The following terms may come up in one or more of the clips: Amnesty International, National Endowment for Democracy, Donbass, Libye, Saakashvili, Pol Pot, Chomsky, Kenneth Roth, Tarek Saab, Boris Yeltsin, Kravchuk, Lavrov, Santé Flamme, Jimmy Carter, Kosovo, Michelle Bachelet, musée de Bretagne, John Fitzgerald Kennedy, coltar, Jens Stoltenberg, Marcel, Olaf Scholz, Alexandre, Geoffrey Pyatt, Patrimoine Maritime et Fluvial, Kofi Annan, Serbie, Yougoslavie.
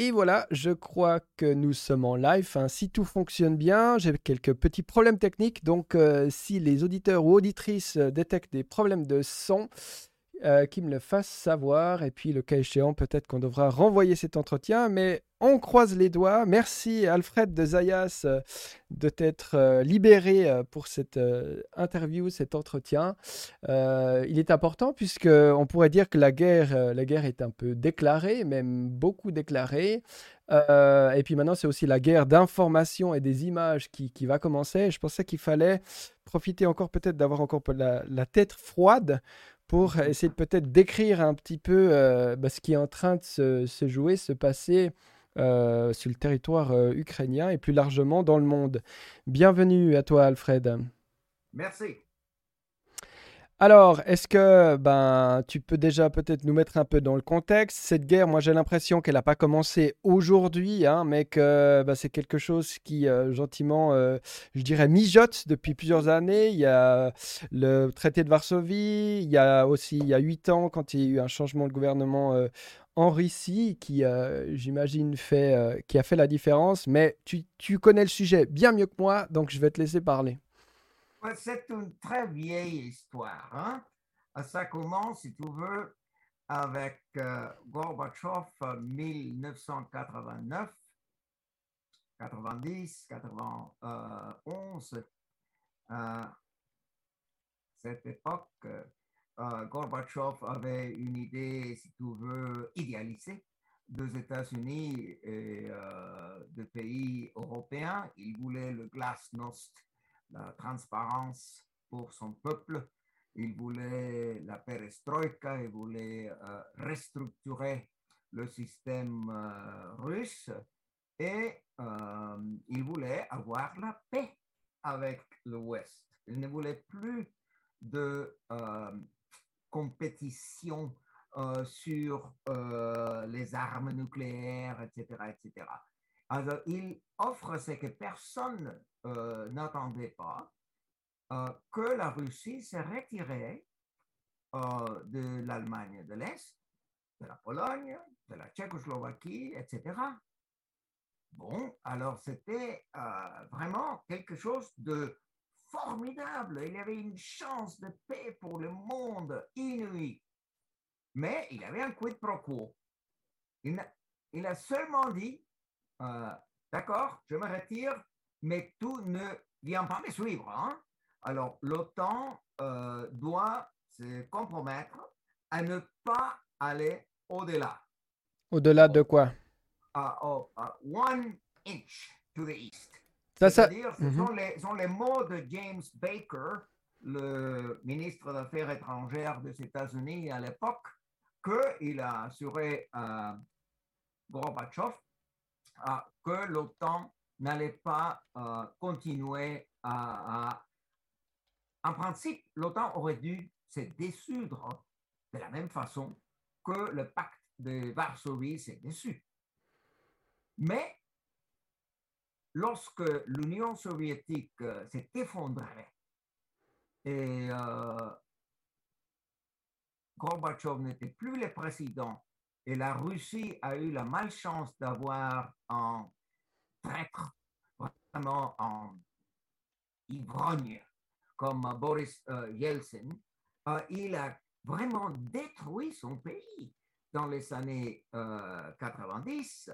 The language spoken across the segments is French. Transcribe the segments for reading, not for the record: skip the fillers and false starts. Et voilà, je crois que nous sommes en live. Hein. Si tout fonctionne bien, j'ai quelques petits problèmes techniques. Donc, si les auditeurs ou auditrices détectent des problèmes de son, qu'ils me le fassent savoir. Et puis, le cas échéant, peut-être qu'on devra renvoyer cet entretien. Mais on croise les doigts. Merci, Alfred de Zayas, de t'être libéré pour cette interview, cet entretien. Il est important puisqu'on pourrait dire que la guerre est un peu déclarée, même beaucoup déclarée. Et puis maintenant, c'est aussi la guerre d'information et des images qui va commencer. Je pensais qu'il fallait profiter encore peut-être d'avoir encore la tête froide pour essayer de peut-être décrire un petit peu ce qui est en train de se jouer, se passer sur le territoire ukrainien et plus largement dans le monde. Bienvenue à toi, Alfred. Merci. Alors, est-ce que tu peux déjà peut-être nous mettre un peu dans le contexte? Cette guerre, moi j'ai l'impression qu'elle n'a pas commencé aujourd'hui, hein, mais que c'est quelque chose qui gentiment, je dirais, mijote depuis plusieurs années. Il y a le traité de Varsovie, il y a 8 ans, quand il y a eu un changement de gouvernement en Russie, qui, j'imagine, qui a fait la différence. Mais tu connais le sujet bien mieux que moi, donc je vais te laisser parler. C'est une très vieille histoire. Hein? Ça commence, si tu veux, avec Gorbatchev 1989, 90, 91. Cette époque, Gorbatchev avait une idée, si tu veux, idéalisée des États-Unis et des pays européens. Il voulait le glasnost, la transparence pour son peuple. Il voulait la perestroïka, il voulait restructurer le système russe et il voulait avoir la paix avec l'Ouest. Il ne voulait plus de compétition sur les armes nucléaires, etc., etc. Alors, il offre ce que personne n'attendait pas, que la Russie se retirait de l'Allemagne de l'Est, de la Pologne, de la Tchécoslovaquie, etc. Bon, alors c'était vraiment quelque chose de formidable. Il y avait une chance de paix pour le monde inouïe. Mais il avait un quid pro quo. Il a seulement dit d'accord, je me retire, mais tout ne vient pas me suivre. Hein? Alors, l'OTAN doit se compromettre à ne pas aller au-delà. Au-delà de quoi? One inch to the east. C'est-à-dire, ce sont les mots de James Baker, le ministre des Affaires étrangères des États-Unis à l'époque, qu'il a assuré à Gorbatchev que l'OTAN n'allait pas continuer à... En principe, l'OTAN aurait dû se dissoudre de la même façon que le pacte de Varsovie s'est dissous. Mais lorsque l'Union soviétique s'est effondrée et Gorbatchev n'était plus le président et la Russie a eu la malchance d'avoir un traître, vraiment un ivrogne, comme Boris Yeltsin, il a vraiment détruit son pays dans les années 90.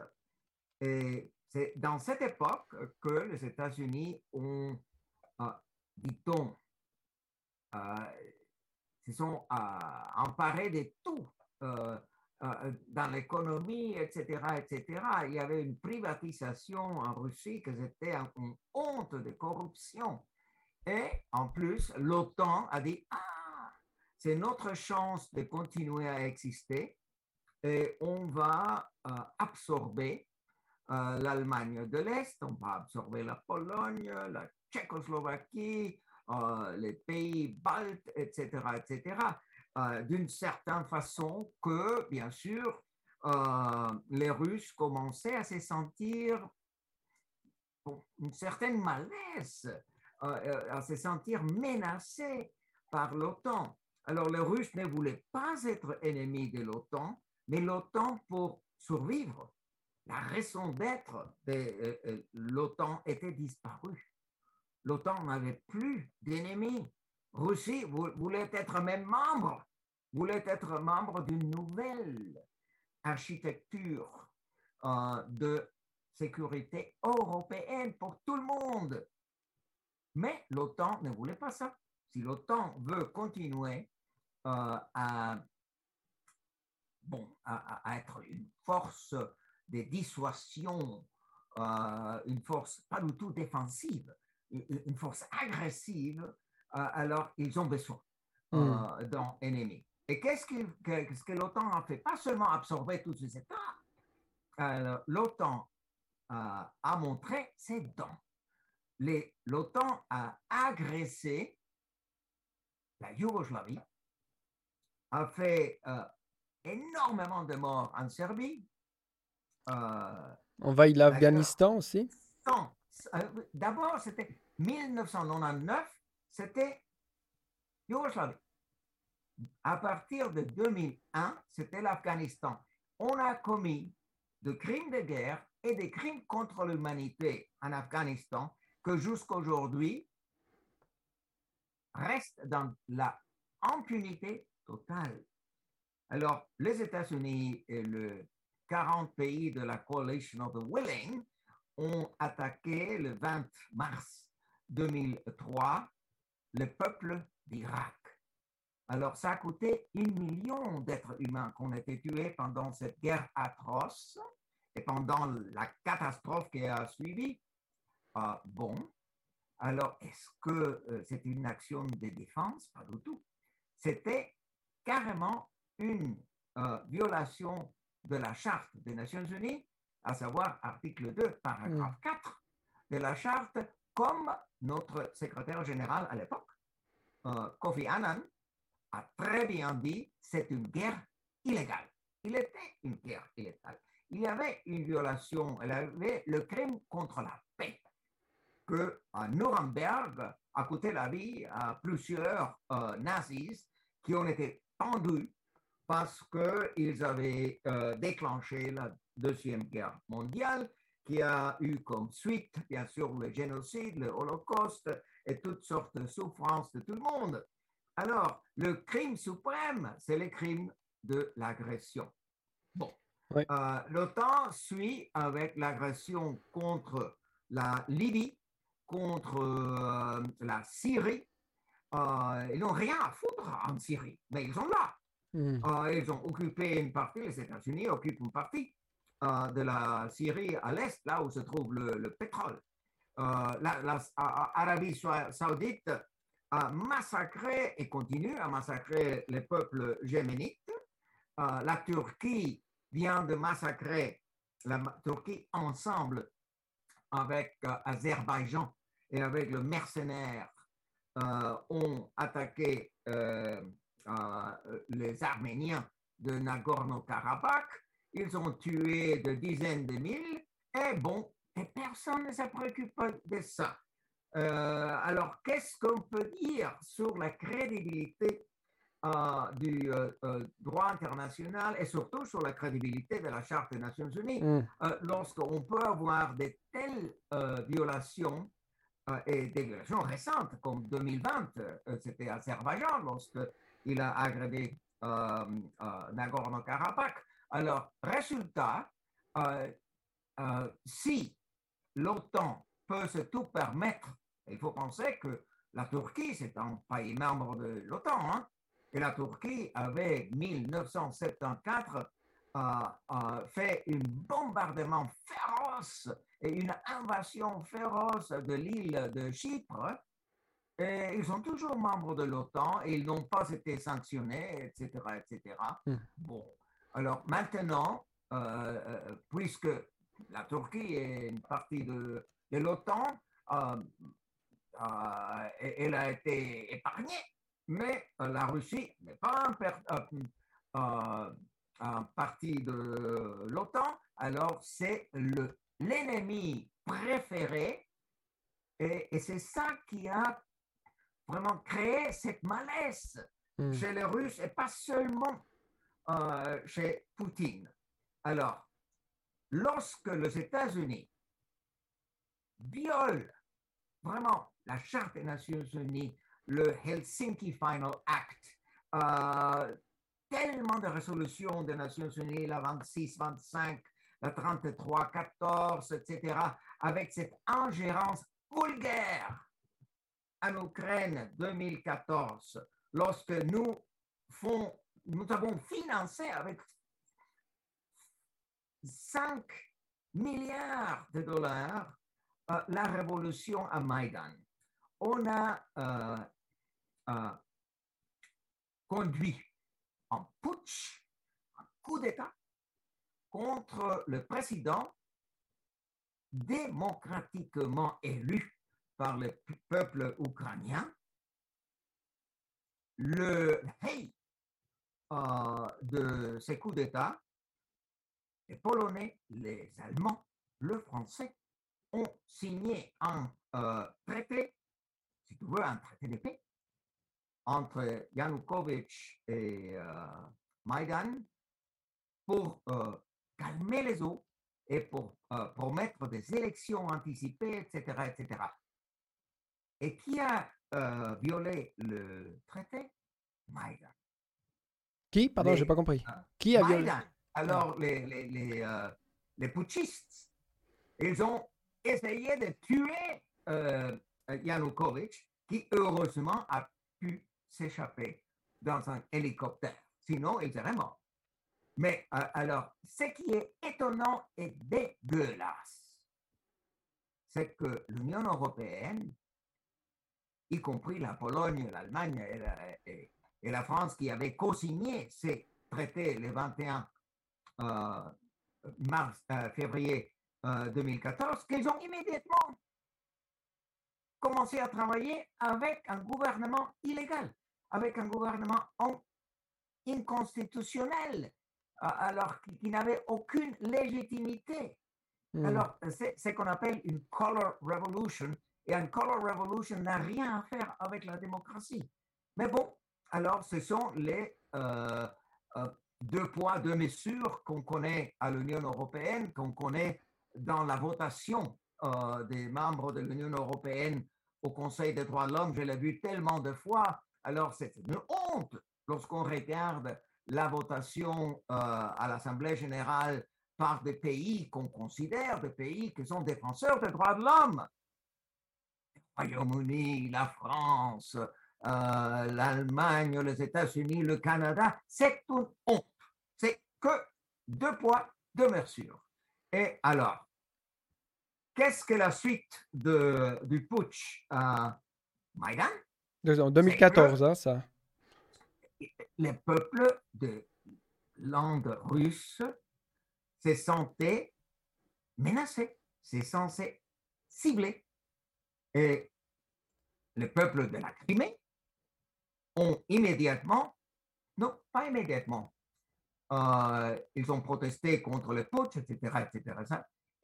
Et c'est dans cette époque que les États-Unis ont, dit-on, se sont emparés de tout dans l'économie, etc., etc. Il y avait une privatisation en Russie que c'était une honte de corruption. Et en plus, l'OTAN a dit « Ah, c'est notre chance de continuer à exister et on va absorber l'Allemagne de l'Est, on va absorber la Pologne, la Tchécoslovaquie, les pays baltes, etc., etc. » d'une certaine façon que, bien sûr, les Russes commençaient à se sentir une certaine malaise, à se sentir menacés par l'OTAN. Alors, les Russes ne voulaient pas être ennemis de l'OTAN, mais l'OTAN, pour survivre, la raison d'être de l'OTAN était disparue. L'OTAN n'avait plus d'ennemis. Russie voulait être même membre, d'une nouvelle architecture de sécurité européenne pour tout le monde. Mais l'OTAN ne voulait pas ça. Si l'OTAN veut continuer à être une force de dissuasion, une force pas du tout défensive, une force agressive, alors ils ont besoin d'un ennemi. Et qu'est-ce que l'OTAN a fait? Pas seulement absorber tous ces États, alors, l'OTAN a montré ses dents. L'OTAN a agressé la Yougoslavie, a fait énormément de morts en Serbie. Envahit l'Afghanistan aussi. D'abord, c'était 1999, c'était Yougoslavie. À partir de 2001, c'était l'Afghanistan. On a commis des crimes de guerre et des crimes contre l'humanité en Afghanistan que jusqu'à aujourd'hui restent dans la impunité totale. Alors, les États-Unis et les 40 pays de la Coalition of the Willing ont attaqué le 20 mars 2003 le peuple d'Irak. Alors, ça a coûté 1 million d'êtres humains qu'on a été tués pendant cette guerre atroce et pendant la catastrophe qui a suivi. Alors, est-ce que c'est une action de défense? Pas du tout. C'était carrément une violation de la Charte des Nations Unies, à savoir article 2, paragraphe 4 de la Charte, comme notre secrétaire général à l'époque, Kofi Annan, a très bien dit, c'est une guerre illégale. Il était une guerre illégale. Il y avait une violation, il y avait le crime contre la paix, que à Nuremberg a coûté la vie à plusieurs nazis qui ont été pendus parce qu'ils avaient déclenché la Deuxième Guerre mondiale, qui a eu comme suite, bien sûr, le génocide, le holocauste et toutes sortes de souffrances de tout le monde. Alors, le crime suprême, c'est le crime de l'agression. Oui. L'OTAN suit avec l'agression contre la Libye, contre la Syrie. Ils n'ont rien à foutre en Syrie, mais ils sont là. Ils ont occupé une partie, les États-Unis occupent une partie de la Syrie à l'est, là où se trouve le pétrole. L'Arabie saoudite a massacré et continue à massacrer les peuples yéménites. La Turquie vient de massacrer la Turquie ensemble avec l'Azerbaïdjan et avec le mercenaire ont attaqué les Arméniens de Nagorno-Karabakh. Ils ont tué des dizaines de mille et personne ne s'est préoccupé de ça. Alors, qu'est-ce qu'on peut dire sur la crédibilité du droit international et surtout sur la crédibilité de la Charte des Nations Unies lorsqu'on peut avoir de telles violations et des violations récentes comme 2020, c'était Azerbaïdjan lorsqu'il a aggravé Nagorno-Karabakh. Alors, résultat, si l'OTAN peut se tout permettre, il faut penser que la Turquie, c'est un pays membre de l'OTAN, et la Turquie avait, en 1974, fait un bombardement féroce et une invasion féroce de l'île de Chypre. Et ils sont toujours membres de l'OTAN et ils n'ont pas été sanctionnés, etc. etc. Alors maintenant, puisque la Turquie est une partie de l'OTAN, elle a été épargnée, mais la Russie n'est pas un partie de l'OTAN, alors c'est l'ennemi préféré, et c'est ça qui a vraiment créé cette malaise chez les Russes et pas seulement chez Poutine. Alors, lorsque les États-Unis violent vraiment la Charte des Nations Unies, le Helsinki Final Act, tellement de résolutions des Nations Unies, la 26, 25, la 33, 14, etc., avec cette ingérence vulgaire en Ukraine 2014, lorsque nous avons financé avec 5 milliards de dollars la révolution à Maïdan. On a conduit un putsch, un coup d'État contre le président démocratiquement élu par le peuple ukrainien. Le hey de ces coups d'État, les Polonais, les Allemands, le Français ont signé un traité, si tu veux, un traité de paix entre Yanukovych et Maïdan pour calmer les eaux et pour promettre des élections anticipées, etc., etc. Et qui a violé le traité? Maïdan. Qui? Pardon, je n'ai pas compris. Qui a Maïdan violé? Alors, les putschistes, ils ont essayé de tuer Yanukovych, qui heureusement a pu s'échapper dans un hélicoptère. Sinon, il serait mort. Mais alors, ce qui est étonnant et dégueulasse, c'est que l'Union européenne, y compris la Pologne, l'Allemagne et la France, qui avaient co-signé ces traités le 21 février 2014, qu'ils ont immédiatement commencé à travailler avec un gouvernement illégal, avec un gouvernement inconstitutionnel, alors qui n'avait aucune légitimité. Alors, c'est ce qu'on appelle une color revolution, et une color revolution n'a rien à faire avec la démocratie. Mais bon, alors ce sont les deux poids, deux mesures qu'on connaît à l'Union européenne, qu'on connaît dans la votation des membres de l'Union européenne au Conseil des droits de l'homme. Je l'ai vu tellement de fois. Alors, c'est une honte lorsqu'on regarde la votation à l'Assemblée générale par des pays qu'on considère des pays qui sont défenseurs des droits de l'homme. Le Royaume-Uni, la France, l'Allemagne, les États-Unis, le Canada, c'est une honte. C'est que deux poids, deux mesures. Et alors, qu'est-ce que la suite du putsch à Maïdan? En 2014, hein, ça. Les peuples de langue russe se sentaient menacés, se sentaient ciblés. Et les peuples de la Crimée ont immédiatement, non, pas immédiatement, ils ont protesté contre le putsch, etc., etc.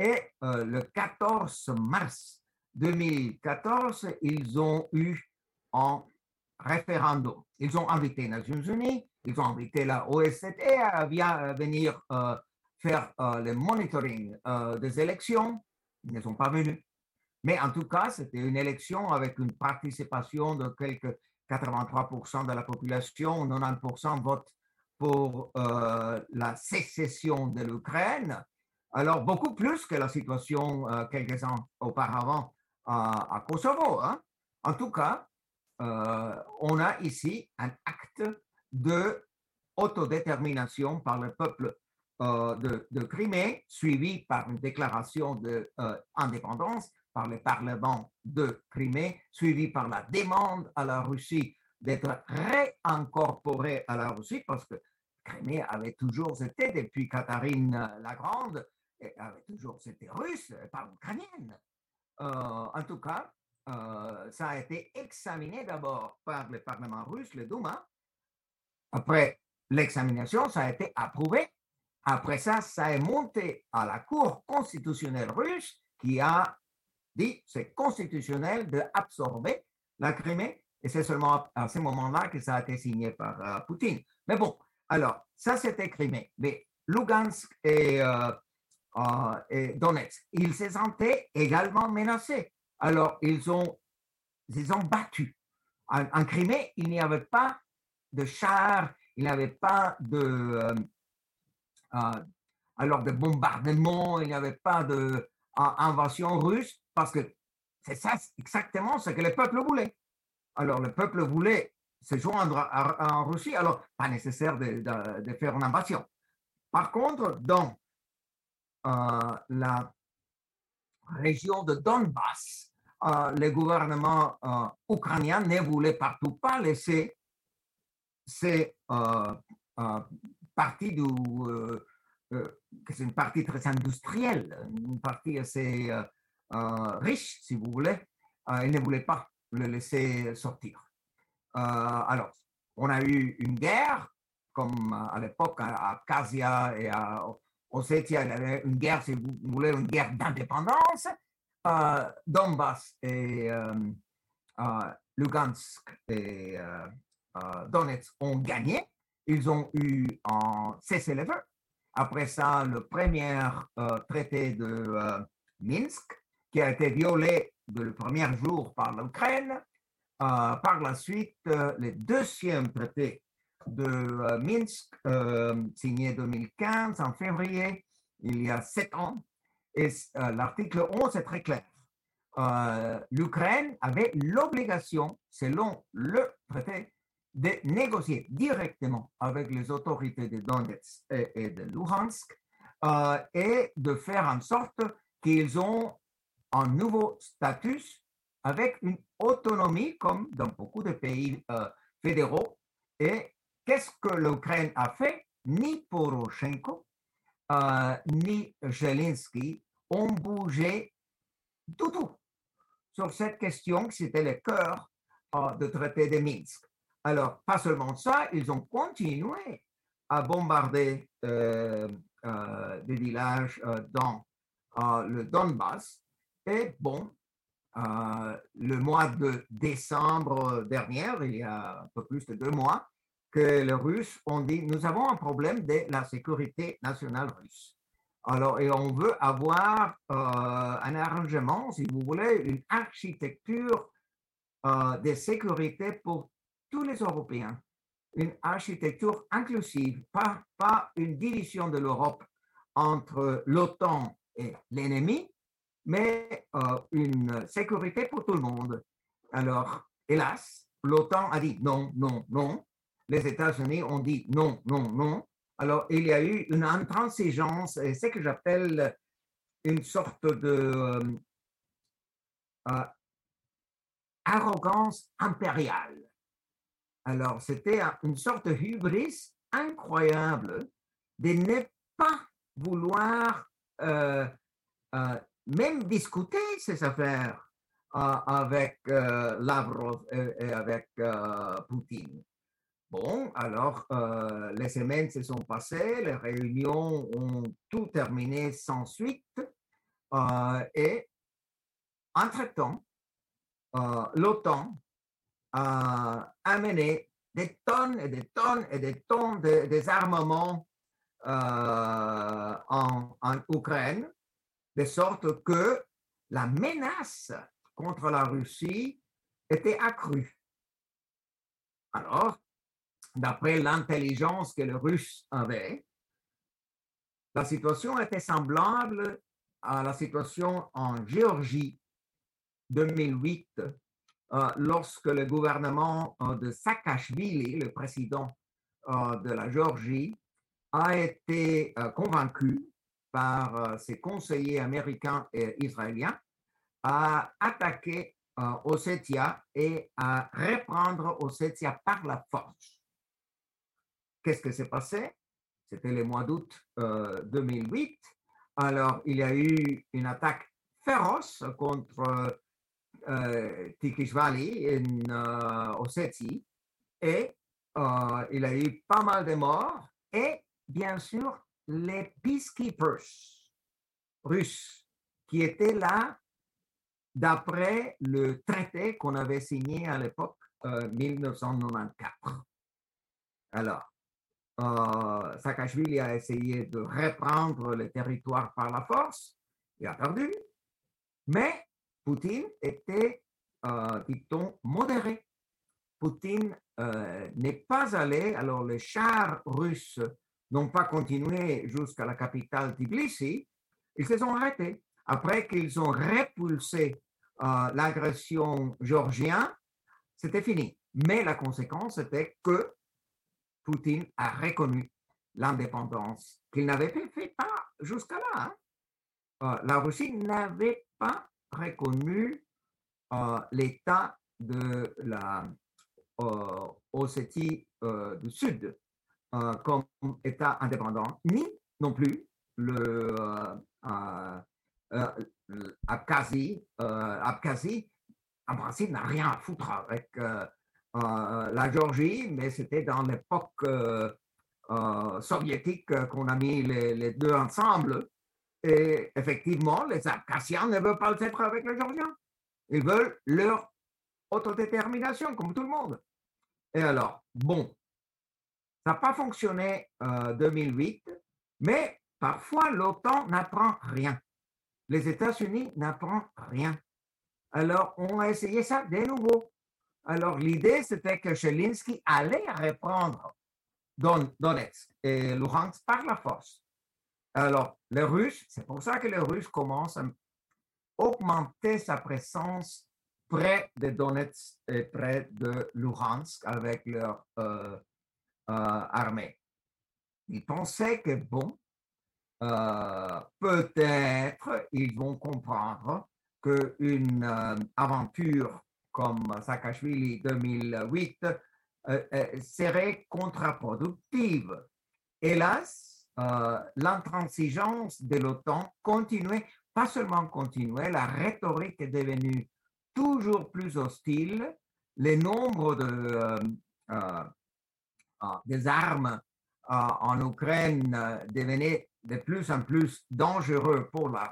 Et le 14 mars 2014, ils ont eu un référendum. Ils ont invité les Nations Unies, ils ont invité la Ossétie à venir faire le monitoring des élections. Ils ne sont pas venus. Mais en tout cas, c'était une élection avec une participation de quelques 83% de la population, 90% votent pour la sécession de l'Ukraine. Alors, beaucoup plus que la situation quelques ans auparavant à Kosovo. Hein. En tout cas, on a ici un acte d'autodétermination par le peuple de Crimée, suivi par une déclaration d'indépendance par le Parlement de Crimée, suivi par la demande à la Russie d'être réincorporée à la Russie, parce que Crimée avait toujours été, depuis Catherine la Grande, avait toujours été russe, pas ukrainienne. En tout cas, ça a été examiné d'abord par le Parlement russe, le Douma. Après l'examination, ça a été approuvé. Après ça, ça est monté à la Cour constitutionnelle russe, qui a dit c'est constitutionnel d'absorber la Crimée, et c'est seulement à ce moment-là que ça a été signé par Poutine. Mais bon, alors, ça c'était Crimée, mais Luhansk et Donetsk. Ils se sentaient également menacés. Alors, ils ont battu. En Crimée, il n'y avait pas de chars, il n'y avait pas de bombardements, il n'y avait pas d'invasion russe, parce que c'est ça exactement ce que le peuple voulait. Alors, le peuple voulait se joindre en Russie, alors pas nécessaire de faire une invasion. Par contre, dans la région de Donbass, le gouvernement ukrainien ne voulait partout pas laisser ces parties c'est une partie très industrielle, une partie assez riche, si vous voulez, il ne voulait pas le laisser sortir. Alors, on a eu une guerre, comme à l'époque à Abkhazie et à Ossétie, il y avait une guerre, si vous voulez, une guerre d'indépendance. Donbass et Luhansk et Donetsk ont gagné. Ils ont eu un cessez-le-feu. Après ça, le premier traité de Minsk, qui a été violé le premier jour par l'Ukraine. Par la suite, le deuxième traité de Minsk, signé en 2015, en février, il y a 7 ans, et l'article 11 est très clair. L'Ukraine avait l'obligation, selon le traité, de négocier directement avec les autorités de Donetsk et de Luhansk et de faire en sorte qu'ils ont un nouveau statut avec une autonomie comme dans beaucoup de pays fédéraux. Et qu'est-ce que l'Ukraine a fait? Ni Poroshenko, ni Zelensky ont bougé du tout sur cette question qui était le cœur du traité de Minsk. Alors, pas seulement ça, ils ont continué à bombarder des villages dans le Donbass. Et bon, le mois de décembre dernier, il y a un peu plus de 2 mois, que les Russes ont dit « Nous avons un problème de la sécurité nationale russe. » Alors, et on veut avoir un arrangement, si vous voulez, une architecture de sécurité pour tous les Européens. Une architecture inclusive, pas une division de l'Europe entre l'OTAN et l'ennemi, mais une sécurité pour tout le monde. Alors, hélas, l'OTAN a dit non, non, non. Les États-Unis ont dit non, non, non. Alors, il y a eu une intransigeance, et c'est ce que j'appelle une sorte de arrogance impériale. Alors, c'était une sorte de hubris incroyable de ne pas vouloir même discuter ces affaires avec Lavrov et avec Poutine. Bon, alors, les semaines se sont passées, les réunions ont tout terminé sans suite, et entre-temps, l'OTAN a amené des tonnes et des tonnes et des tonnes de désarmements en Ukraine, de sorte que la menace contre la Russie était accrue. Alors, d'après l'intelligence que les Russes avaient, la situation était semblable à la situation en Géorgie 2008, lorsque le gouvernement de Saakashvili, le président de la Géorgie, a été convaincu par ses conseillers américains et israéliens à attaquer Ossétie et à reprendre Ossétie par la force. Qu'est-ce qui s'est passé? C'était le mois d'août 2008. Alors, il y a eu une attaque féroce contre Tikishvali en Ossétie et il y a eu pas mal de morts et bien sûr les peacekeepers russes qui étaient là d'après le traité qu'on avait signé à l'époque 1994. Alors, Saakashvili a essayé de reprendre le territoire par la force, il a perdu, mais Poutine était, dit-on, modéré. Poutine n'est pas allé, alors les chars russes n'ont pas continué jusqu'à la capitale Tbilissi, ils se sont arrêtés. Après qu'ils ont repulsé l'agression géorgienne, c'était fini. Mais la conséquence était que Poutine a reconnu l'indépendance qu'il n'avait fait pas jusqu'à là. La Russie n'avait pas reconnu l'état de la Ossétie du Sud comme état indépendant, ni non plus l'Abkhazie. L'Abkhazie, en principe, n'a rien à foutre avec la Géorgie, mais c'était dans l'époque soviétique qu'on a mis les deux ensemble. Et effectivement, les Abkhaziens ne veulent pas le faire avec les Géorgiens. Ils veulent leur autodétermination, comme tout le monde. Et alors, bon, ça n'a pas fonctionné en 2008, mais parfois l'OTAN n'apprend rien. Les États-Unis n'apprennent rien. Alors, on a essayé ça de nouveau. Alors, l'idée, c'était que Zelensky allait reprendre Donetsk et Luhansk par la force. Alors, les Russes, c'est pour ça que les Russes commencent à augmenter sa présence près de Donetsk et près de Luhansk avec leur armée. Ils pensaient que, bon, peut-être ils vont comprendre qu'une aventure comme Saakashvili 2008 serait contre-productive. Hélas, l'intransigeance de l'OTAN continuait, pas seulement continuait, la rhétorique est devenue toujours plus hostile, les nombres des armes en Ukraine devenaient de plus en plus dangereux pour la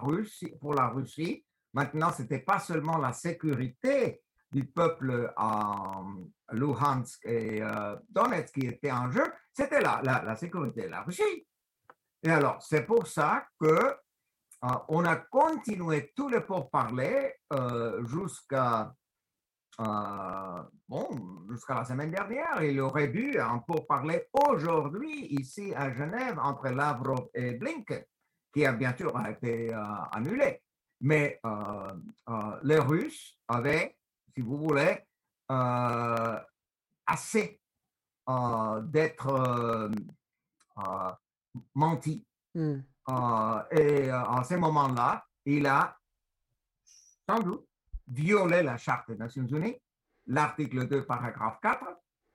Russie. Maintenant, ce n'était pas seulement la sécurité du peuple à Luhansk et Donetsk qui était en jeu, c'était la sécurité de la Russie. Et alors, c'est pour ça qu'on a continué tous les pourparlers jusqu'à la semaine dernière. Il aurait dû en pourparler aujourd'hui, ici à Genève, entre Lavrov et Blinken, qui a bien sûr été annulé. Mais les Russes avaient, si vous voulez, assez d'être menti. Et à ce moment-là, il a sans doute violé la Charte des Nations Unies, l'article 2, paragraphe 4.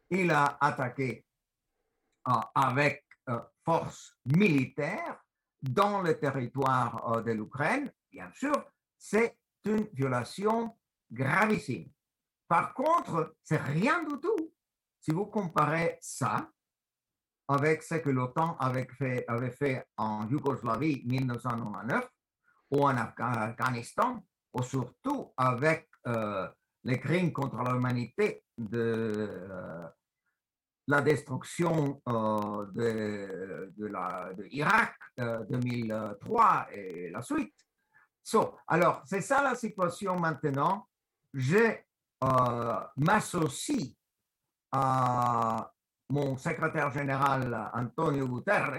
Il a attaqué avec force militaire dans le territoire de l'Ukraine. Bien sûr, c'est une violation gravissime. Par contre, c'est rien du tout si vous comparez ça avec ce que l'OTAN avait fait en Yougoslavie 1999 ou en Afghanistan, ou surtout avec les crimes contre l'humanité de la destruction de l'Irak 2003 et la suite. Alors, c'est ça la situation maintenant. Je m'associe à mon secrétaire général Antonio Guterres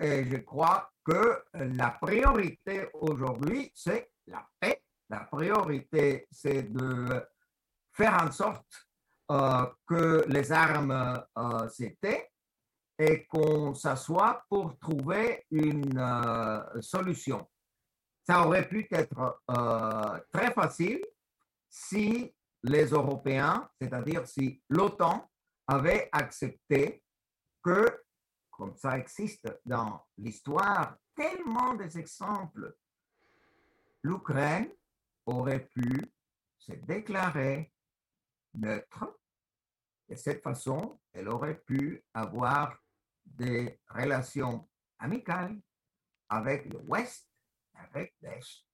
et je crois que la priorité aujourd'hui, c'est la paix. La priorité, c'est de faire en sorte que les armes s'éteignent et qu'on s'assoie pour trouver une solution. Ça aurait pu être très facile si les Européens, c'est-à-dire si l'OTAN, avait accepté que, comme ça existe dans l'histoire, tellement des exemples, l'Ukraine aurait pu se déclarer neutre. De cette façon, elle aurait pu avoir des relations amicales avec l'Ouest, avec l'Est.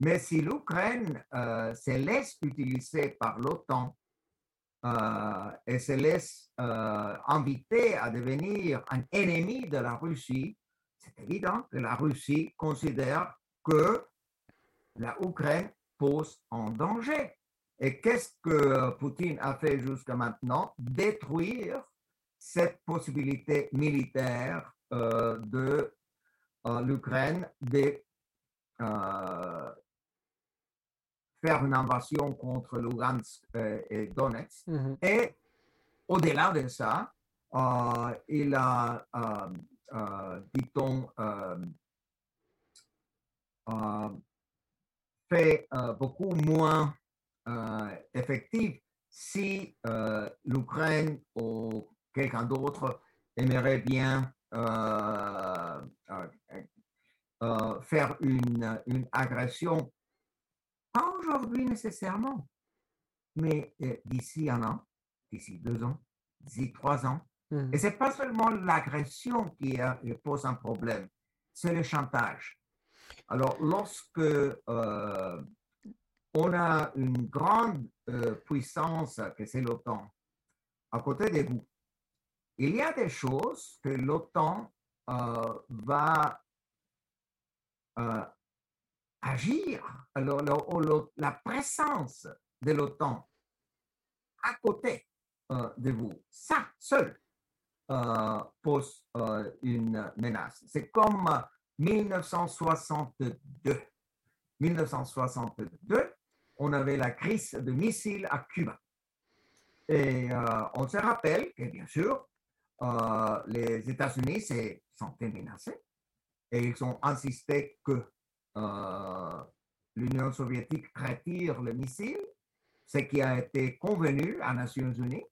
Mais si l'Ukraine se laisse utiliser par l'OTAN et se laisse inviter à devenir un ennemi de la Russie, c'est évident que la Russie considère que la Ukraine pose en danger. Et qu'est-ce que Poutine a fait jusqu'à maintenant? Détruire cette possibilité militaire de l'Ukraine de faire une invasion contre Luhansk et Donetsk. Mm-hmm. Et au-delà de ça, il a, dit-on, fait beaucoup moins effective si l'Ukraine ou quelqu'un d'autre aimerait bien faire une agression, pas aujourd'hui nécessairement, mais d'ici un an, d'ici 2 ans, d'ici 3 ans. Mm. Et ce n'est pas seulement l'agression qui pose un problème, c'est le chantage. Alors, lorsque on a une grande puissance, que c'est l'OTAN, à côté de vous, il y a des choses que l'OTAN va agir. Alors, la présence de l'OTAN à côté de vous, ça seul pose une menace. C'est comme 1962. 1962, on avait la crise de missiles à Cuba. Et on se rappelle que, bien sûr, les États-Unis se sont menacés et ils ont insisté que l'Union soviétique retire le missile, ce qui a été convenu aux Nations Unies.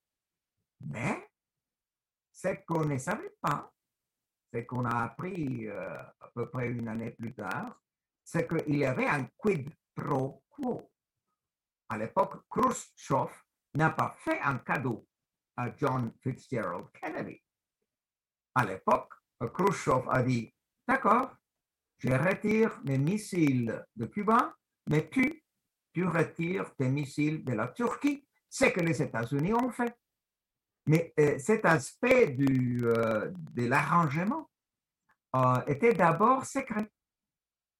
Mais ce qu'on ne savait pas, c'est qu'on a appris à peu près 1 année plus tard, c'est qu'il y avait un quid pro quo. À l'époque, Khrushchev n'a pas fait un cadeau à John Fitzgerald Kennedy. À l'époque, Khrushchev a dit, d'accord, je retire mes missiles de Cuba, mais tu retires tes missiles de la Turquie. C'est ce que les États-Unis ont fait. Mais cet aspect de l'arrangement était d'abord secret.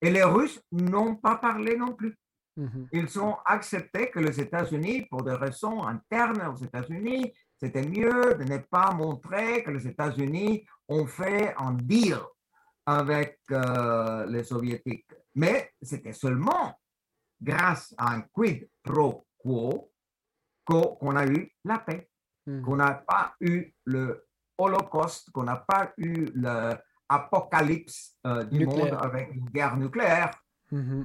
Et les Russes n'ont pas parlé non plus. Mm-hmm. Ils ont accepté que les États-Unis, pour des raisons internes aux États-Unis, c'était mieux de ne pas montrer que les États-Unis ont fait un deal avec les Soviétiques. Mais c'était seulement grâce à un quid pro quo qu'on a eu la paix. Qu'on n'a pas eu le Holocauste, qu'on n'a pas eu l'apocalypse du nucléaire. Monde avec une guerre nucléaire. Mm-hmm.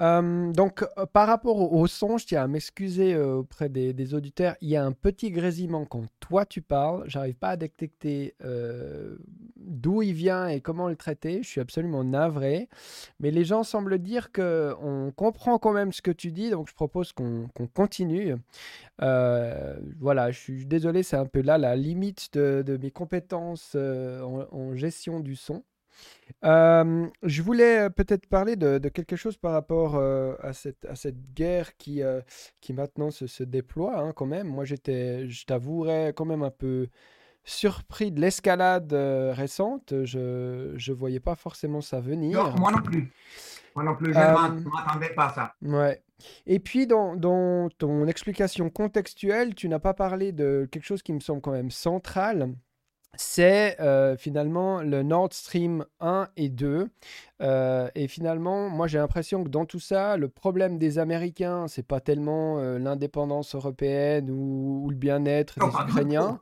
Donc, par rapport au son, je tiens à m'excuser auprès des auditeurs. Il y a un petit grésillement quand toi tu parles. Je n'arrive pas à détecter d'où il vient et comment le traiter. Je suis absolument navré. Mais les gens semblent dire qu'on comprend quand même ce que tu dis. Donc, je propose qu'on continue. Voilà, je suis désolé. C'est un peu là la limite de mes compétences en gestion du son. Je voulais peut-être parler de quelque chose par rapport à cette guerre qui maintenant se déploie hein, quand même. Moi, je t'avouerais quand même un peu surpris de l'escalade récente. Je voyais pas forcément ça venir. Non, moi non plus, je ne m'attendais pas à ça. Ouais. Et puis, dans ton explication contextuelle, tu n'as pas parlé de quelque chose qui me semble quand même central. C'est finalement le Nord Stream 1 et 2. Et finalement, moi, j'ai l'impression que dans tout ça, le problème des Américains, c'est pas tellement l'indépendance européenne ou le bien-être des Ukrainiens,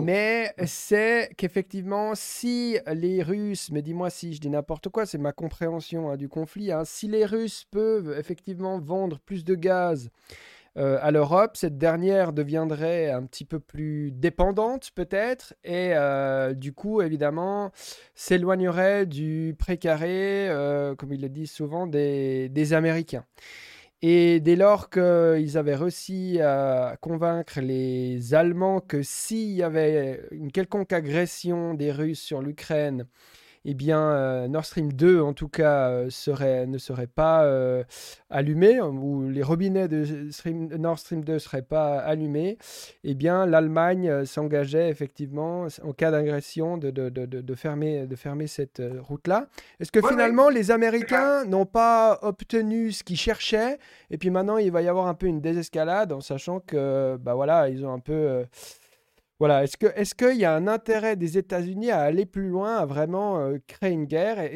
mais c'est qu'effectivement, si les Russes, mais dis-moi si je dis n'importe quoi, c'est ma compréhension du conflit, si les Russes peuvent effectivement vendre plus de gaz à l'Europe, cette dernière deviendrait un petit peu plus dépendante peut-être et du coup évidemment s'éloignerait du précaré, comme ils le disent souvent, des Américains. Et dès lors qu'ils avaient réussi à convaincre les Allemands que s'il y avait une quelconque agression des Russes sur l'Ukraine, eh bien, Nord Stream 2, en tout cas, ne serait pas allumé, ou les robinets de Nord Stream 2 ne seraient pas allumés, eh bien, l'Allemagne s'engageait effectivement, en cas d'agression, de fermer cette route-là. Est-ce que finalement, les Américains n'ont pas obtenu ce qu'ils cherchaient, et puis maintenant, il va y avoir un peu une désescalade, en sachant que, bah voilà, ils ont un peu... Voilà, est-ce qu'il y a un intérêt des États-Unis à aller plus loin, à vraiment créer une guerre,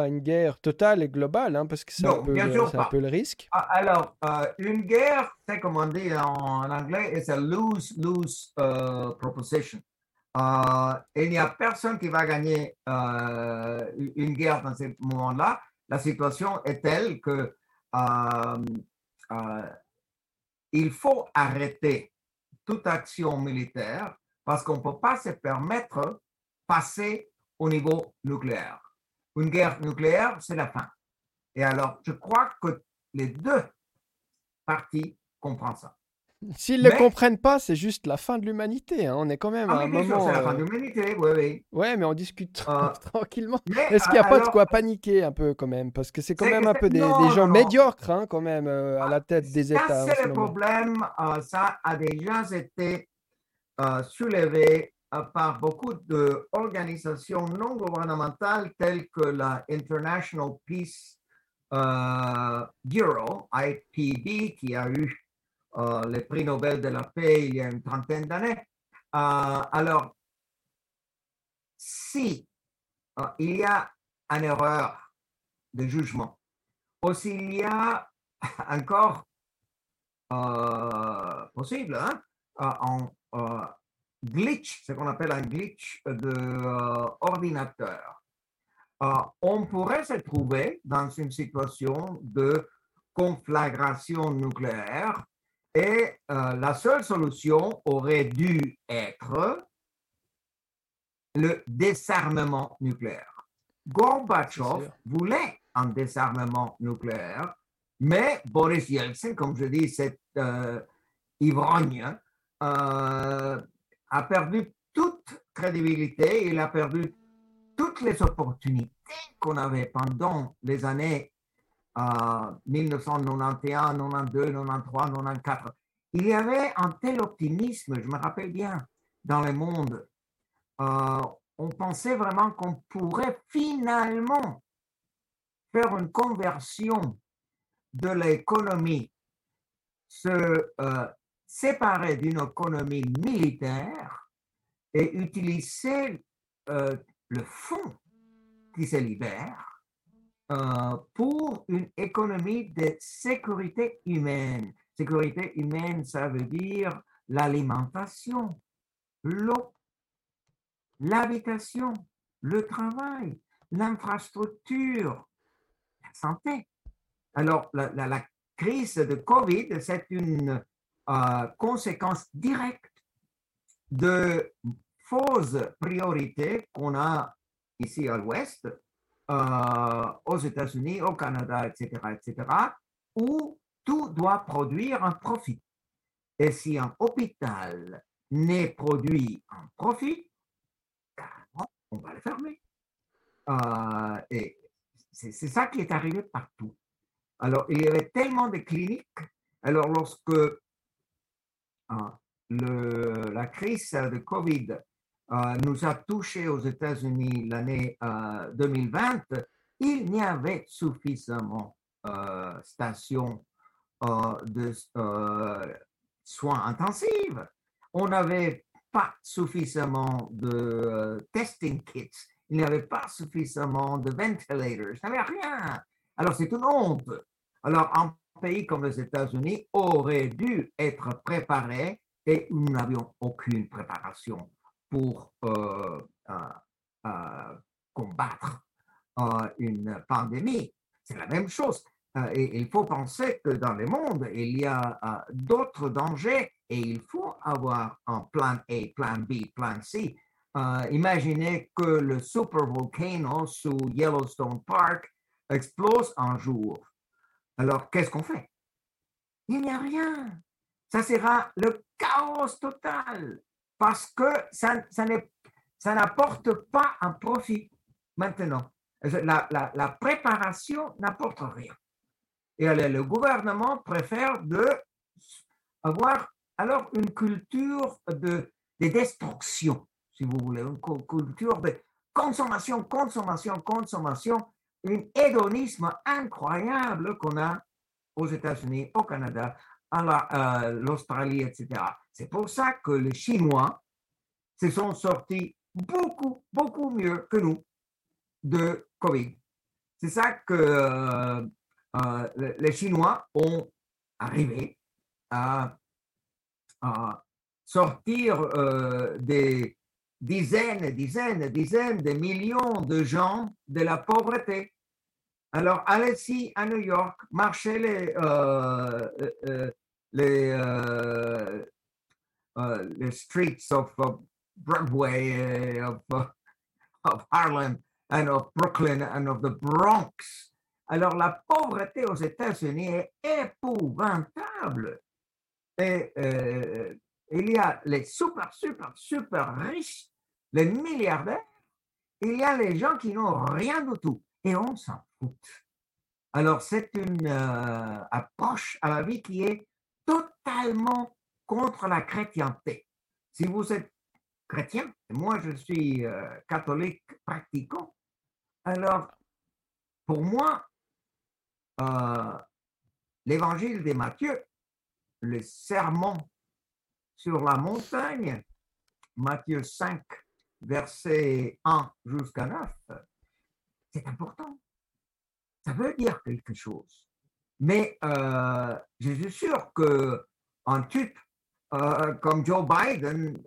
une guerre totale et globale, hein, parce que c'est, non, un, peu, c'est un peu le risque. Alors, une guerre, c'est comme on dit en anglais, it's a lose-lose proposition. Il n'y a personne qui va gagner une guerre dans ce moment-là. La situation est telle que il faut arrêter toute action militaire, parce qu'on ne peut pas se permettre de passer au niveau nucléaire. Une guerre nucléaire, c'est la fin. Et alors, je crois que les deux parties comprennent ça. S'ils ne le comprennent pas, c'est juste la fin de l'humanité. Hein. On est quand même à un moment... Sûr, c'est la fin de l'humanité, oui. Oui, mais on discute tranquillement. Est-ce qu'il n'y a pas de quoi paniquer un peu quand même ? Parce que c'est quand même un peu des gens médiocres quand même à la tête des États. Ça, c'est le problème. Ça a déjà été soulevé par beaucoup d'organisations non gouvernementales telles que la International Peace Bureau, IPB, qui a eu le prix Nobel de la paix il y a une trentaine d'années. Alors, si il y a une erreur de jugement, ou s'il y a encore possible un glitch, ce qu'on appelle un glitch d'ordinateur, on pourrait se trouver dans une situation de conflagration nucléaire. Et la seule solution aurait dû être le désarmement nucléaire. Gorbatchev voulait un désarmement nucléaire, mais Boris Yeltsin, comme je dis, cet ivrogne, a perdu toute crédibilité, il a perdu toutes les opportunités qu'on avait pendant les années 1991, 92, 93, 94. Il y avait un tel optimisme, je me rappelle bien, dans le monde. On pensait vraiment qu'on pourrait finalement faire une conversion de l'économie, se séparer d'une économie militaire et utiliser le fonds qui se libère pour une économie de sécurité humaine. Sécurité humaine, ça veut dire l'alimentation, l'eau, l'habitation, le travail, l'infrastructure, la santé. Alors, la crise de COVID, c'est une conséquence directe de fausses priorités qu'on a ici à l'Ouest, aux États-Unis, au Canada, etc., où tout doit produire un profit. Et si un hôpital n'est produit un profit, on va le fermer. Et c'est ça qui est arrivé partout. Alors, il y avait tellement de cliniques. Alors, lorsque la crise de COVID nous a touchés aux États-Unis l'année 2020, il n'y avait suffisamment de stations de soins intensifs. On n'avait pas suffisamment de testing kits. Il n'y avait pas suffisamment de ventilators. Il n'y avait rien. Alors, c'est une honte. Alors, un pays comme les États-Unis aurait dû être préparé et nous n'avions aucune préparation pour combattre une pandémie. C'est la même chose. Et il faut penser que dans le monde, il y a d'autres dangers et il faut avoir un plan A, plan B, plan C. Imaginez que le supervolcano sous Yellowstone Park explose un jour. Alors, qu'est-ce qu'on fait? Il n'y a rien. Ça sera le chaos total. Parce que ça n'apporte pas un profit. maintenant. La préparation n'apporte rien. Et le gouvernement préfère avoir alors une culture de destruction, si vous voulez, une culture de consommation, un hédonisme incroyable qu'on a aux États-Unis, au Canada, à l'Australie, etc. C'est pour ça que les Chinois se sont sortis beaucoup mieux que nous de Covid. C'est ça que les Chinois ont arrivé à sortir des dizaines de millions de gens de la pauvreté. Alors, allez-y à New York, marchez les streets of Broadway, of Harlem, and of Brooklyn, and of the Bronx. Alors, la pauvreté aux États-Unis est épouvantable. Et il y a les super riches, les milliardaires, il y a les gens qui n'ont rien du tout, et on s'en fout. Alors, c'est une approche à la vie qui est totalement contre la chrétienté. Si vous êtes chrétien, moi je suis catholique pratiquant, alors pour moi, l'évangile de Matthieu, le sermon sur la montagne, Matthieu 5, versets 1 jusqu'à 9, c'est important. Ça veut dire quelque chose. Mais je suis sûr qu'un type comme Joe Biden,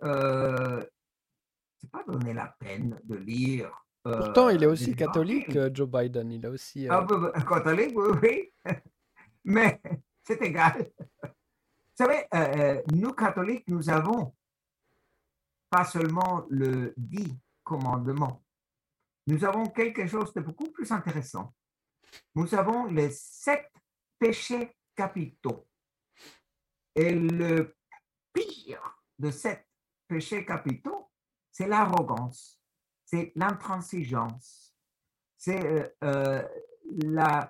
c'est pas donné la peine de lire. Pourtant, il est aussi catholique, Joe Biden. Il est aussi catholique, oui. Mais c'est égal. Vous savez, nous catholiques, nous avons pas seulement le 10 commandements, nous avons quelque chose de beaucoup plus intéressant. Nous avons les 7 péchés capitaux. Et le pire de 7 péchés capitaux, c'est l'arrogance, c'est l'intransigeance, c'est ce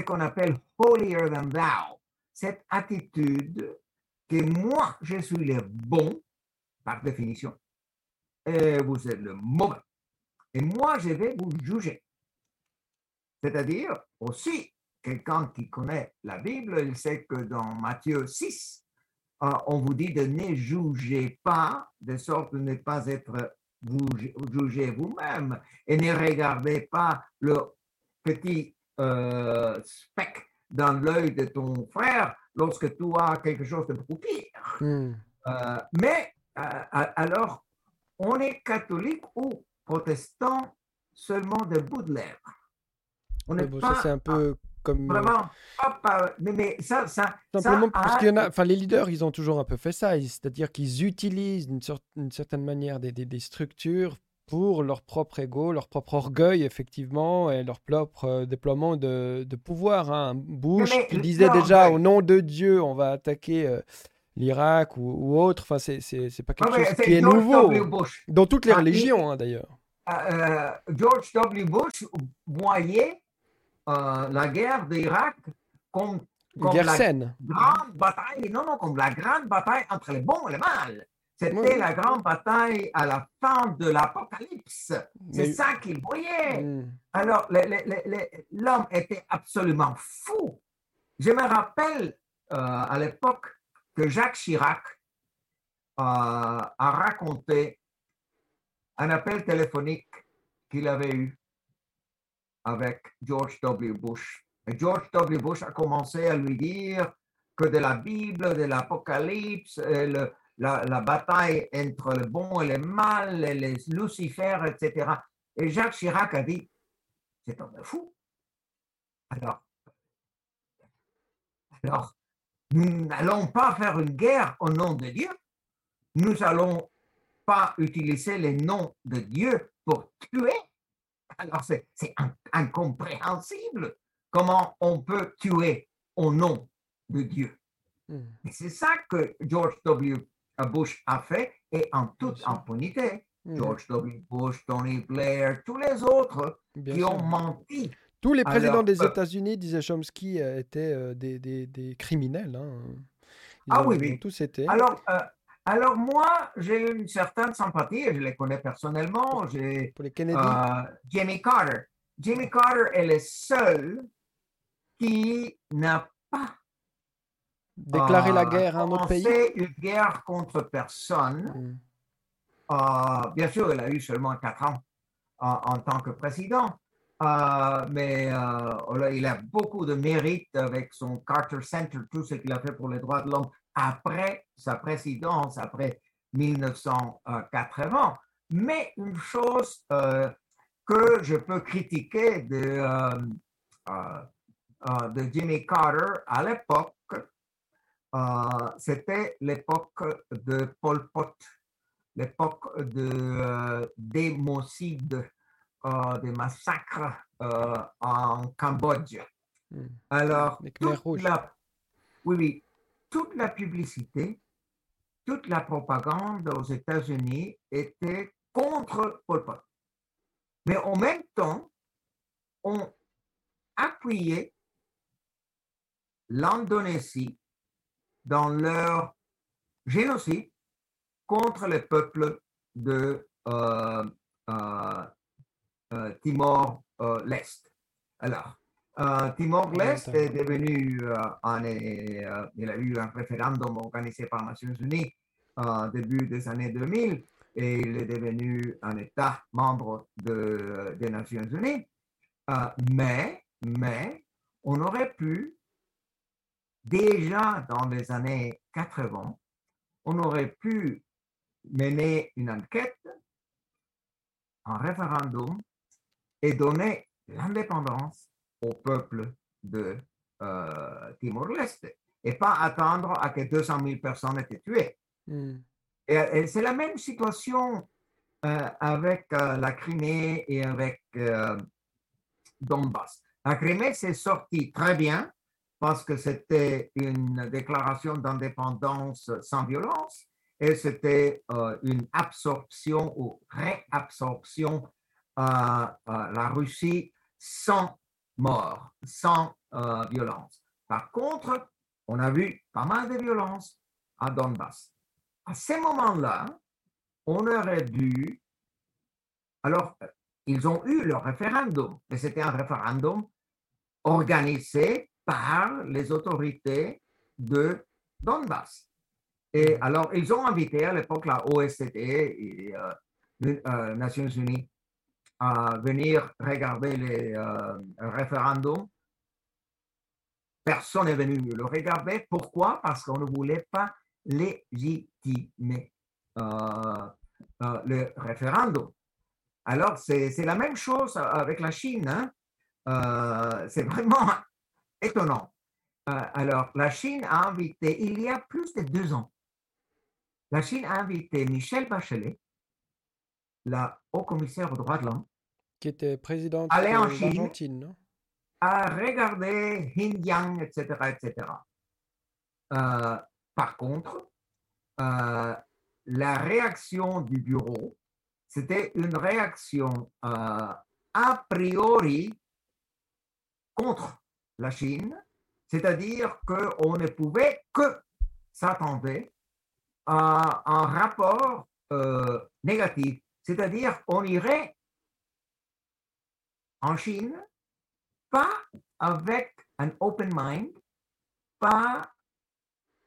qu'on appelle holier than thou. Cette attitude que moi, je suis le bon, par définition, et vous êtes le mauvais. Et moi, je vais vous juger. C'est-à-dire, aussi, quelqu'un qui connaît la Bible, il sait que dans Matthieu 6, on vous dit de ne juger pas, de sorte de ne pas être jugé vous-même, et ne regardez pas le petit spectre dans l'œil de ton frère lorsque tu as quelque chose de beaucoup pire. Alors, on est catholique ou protestant seulement de bout de lèvres. On n'est pas... Ça, c'est un peu comme... Vraiment, mais ça... Simplement parce qu'il y en a... Enfin, les leaders, ils ont toujours un peu fait ça. C'est-à-dire qu'ils utilisent d'une certaine manière des structures pour leur propre ego, leur propre orgueil, effectivement, et leur propre déploiement de pouvoir. Hein. Bush qui disait déjà « au nom de Dieu, on va attaquer l'Irak ou autre ». Enfin, c'est pas quelque chose qui est nouveau. Dans toutes les religions, d'ailleurs. George W. Bush voyait la guerre d'Irak comme guerre saine. Grande bataille, comme la grande bataille entre les bons et les mal. C'était la grande bataille à la fin de l'Apocalypse. C'est ça qu'il voyait. Alors, l'homme était absolument fou. Je me rappelle à l'époque que Jacques Chirac a raconté un appel téléphonique qu'il avait eu avec George W. Bush. Et George W. Bush a commencé à lui dire que de la Bible, de l'Apocalypse, la bataille entre le bon et le mal, les Lucifer, etc. Et Jacques Chirac a dit, c'est un fou. Alors, nous n'allons pas faire une guerre au nom de Dieu. Nous n'allons pas utiliser les noms de Dieu pour tuer. Alors, c'est incompréhensible comment on peut tuer au nom de Dieu. Et c'est ça que George W. Bush a fait, et en toute impunité. George W. Bush, Tony Blair, tous les autres qui ont menti. Tous les présidents des États-Unis, disait Chomsky, étaient des criminels. Hein. Tous étaient. Alors moi, j'ai une certaine sympathie, je les connais personnellement. Pour les Kennedy. Jimmy Carter. Jimmy Carter est le seul qui n'a pas déclaré la guerre à un autre pays. Une guerre contre personne. Bien sûr, il a eu seulement 4 ans en tant que président, mais il a beaucoup de mérite avec son Carter Center, tout ce qu'il a fait pour les droits de l'homme après sa présidence, après 1980. Mais une chose que je peux critiquer de Jimmy Carter à l'époque, c'était l'époque de Pol Pot, l'époque des génocides, des massacres en Cambodge. Alors, toute la publicité, toute la propagande aux États-Unis était contre Pol Pot. Mais en même temps, on appuyait l'Indonésie dans leur génocide contre les peuples de Timor-Leste. Alors, Timor-Leste est devenu, il y a eu un référendum organisé par les Nations Unies début des années 2000, et il est devenu un État membre des Nations Unies. Mais on aurait pu, déjà dans les années 80, on aurait pu mener une enquête, un référendum et donner l'indépendance au peuple de Timor-Leste et pas attendre à que 200 000 personnes étaient tuées. Et c'est la même situation avec la Crimée et avec Donbass. La Crimée s'est sortie très bien parce que c'était une déclaration d'indépendance sans violence et c'était une absorption ou réabsorption à la Russie sans mort, sans violence. Par contre, on a vu pas mal de violence à Donbass. À ce moment-là, on aurait dû... Alors, ils ont eu leur référendum, mais c'était un référendum organisé par les autorités de Donbass. Et alors, ils ont invité à l'époque la Ossétie et les Nations Unies à venir regarder les référendums. Personne n'est venu le regarder. Pourquoi? Parce qu'on ne voulait pas légitimer le référendum. Alors, c'est la même chose avec la Chine. Hein? C'est vraiment étonnant. Alors, la Chine a invité, il y a plus de 2 ans, la Chine a invité Michelle Bachelet, la haut-commissaire aux droits de l'homme, qui était présidente de l'Argentine, à regarder Xinjiang, etc., etc. Par contre, la réaction du bureau, c'était une réaction a priori contre la Chine, c'est-à-dire qu'on ne pouvait que s'attendre à un rapport négatif, c'est-à-dire qu'on irait en Chine pas avec un open mind, pas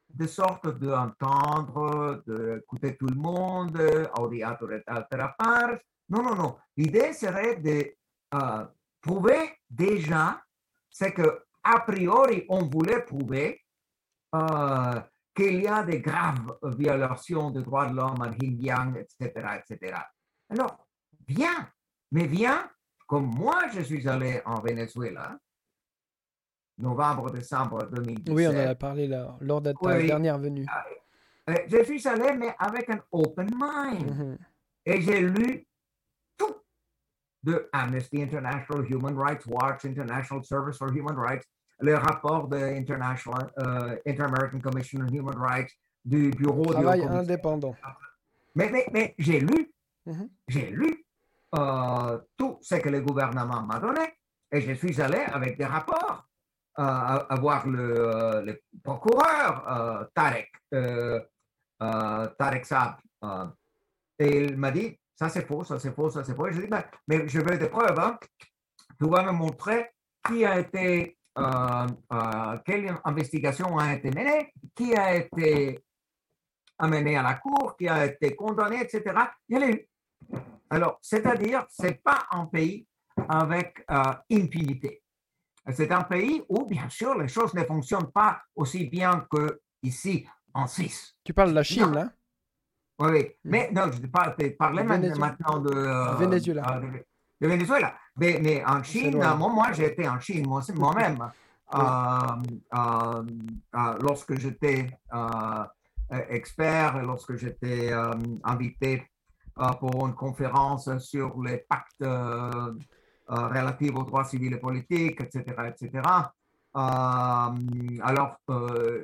de sorte d'entendre, d'écouter tout le monde, audiatore altera pars. Non. L'idée serait de prouver déjà ce qu'a priori on voulait prouver qu'il y a des graves violations des droits de l'homme en Xinjiang, etc., etc. Alors, viens, comme moi je suis allé en Venezuela, novembre-décembre 2017. Oui, on en a parlé là, lors de ta dernière venue. Je suis allé, mais avec un open mind. Et j'ai lu tout de Amnesty International, Human Rights Watch, International Service for Human Rights, le rapport de Inter-American Commission on Human Rights, du bureau... Travail indépendant. Mais j'ai lu J'ai lu tout ce que le gouvernement m'a donné et je suis allé avec des rapports voir le procureur Tarek Saab. Et il m'a dit, ça c'est faux, ça c'est faux, ça c'est faux. Et je lui ai dit, mais je veux des preuves, hein. Tu vas me montrer qui a été, quelle investigation a été menée, qui a été amené à la cour, qui a été condamné, etc. Il y a eu. Alors, c'est-à-dire, ce n'est pas un pays avec impunité. C'est un pays où, bien sûr, les choses ne fonctionnent pas aussi bien qu'ici, en Suisse. Tu parles de la Chine, là ? Oui, mais non, je parlais maintenant de Venezuela. De Venezuela. Mais en Chine, moi j'étais en Chine moi-même. Oui. Lorsque j'étais expert, lorsque j'étais invité pour une conférence sur les pactes relatifs aux droits civils et politiques, etc., etc. Alors,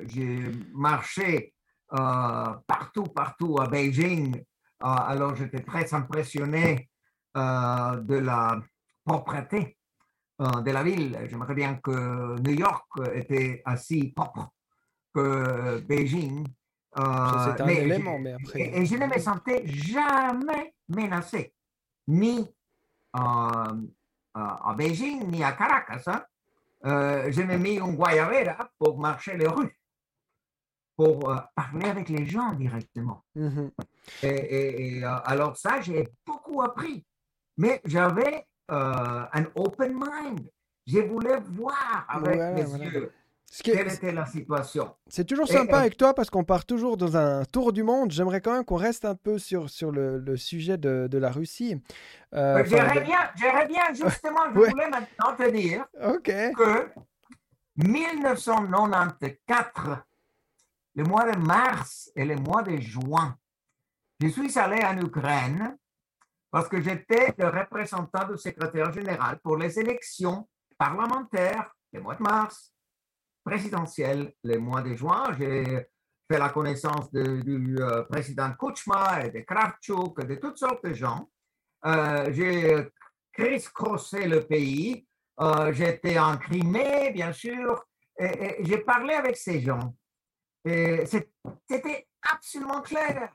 j'ai marché partout à Beijing. Alors, j'étais très impressionné de la propreté de la ville. J'aimerais bien que New York était aussi propre que Beijing. C'est un élément, mais après... Et je ne me sentais jamais menacé, ni à Beijing, ni à Caracas. Hein. Je me mis une guayabera pour marcher les rues, pour parler avec les gens directement. Mm-hmm. Et alors ça, j'ai beaucoup appris. Mais j'avais un open mind. Je voulais voir avec mes yeux. Quelle était la situation. C'est toujours sympa avec toi parce qu'on part toujours dans un tour du monde. J'aimerais quand même qu'on reste un peu sur le sujet de la Russie. J'irais bien justement, je voulais maintenant te dire que 1994, le mois de mars et le mois de juin, je suis allé en Ukraine parce que j'étais le représentant du secrétaire général pour les élections parlementaires le mois de mars, présidentielle le mois de juin. J'ai fait la connaissance du président Kouchma et de Kravchuk, de toutes sortes de gens. J'ai criss-crossé le pays. J'étais en Crimée, bien sûr. Et j'ai parlé avec ces gens. Et c'était absolument clair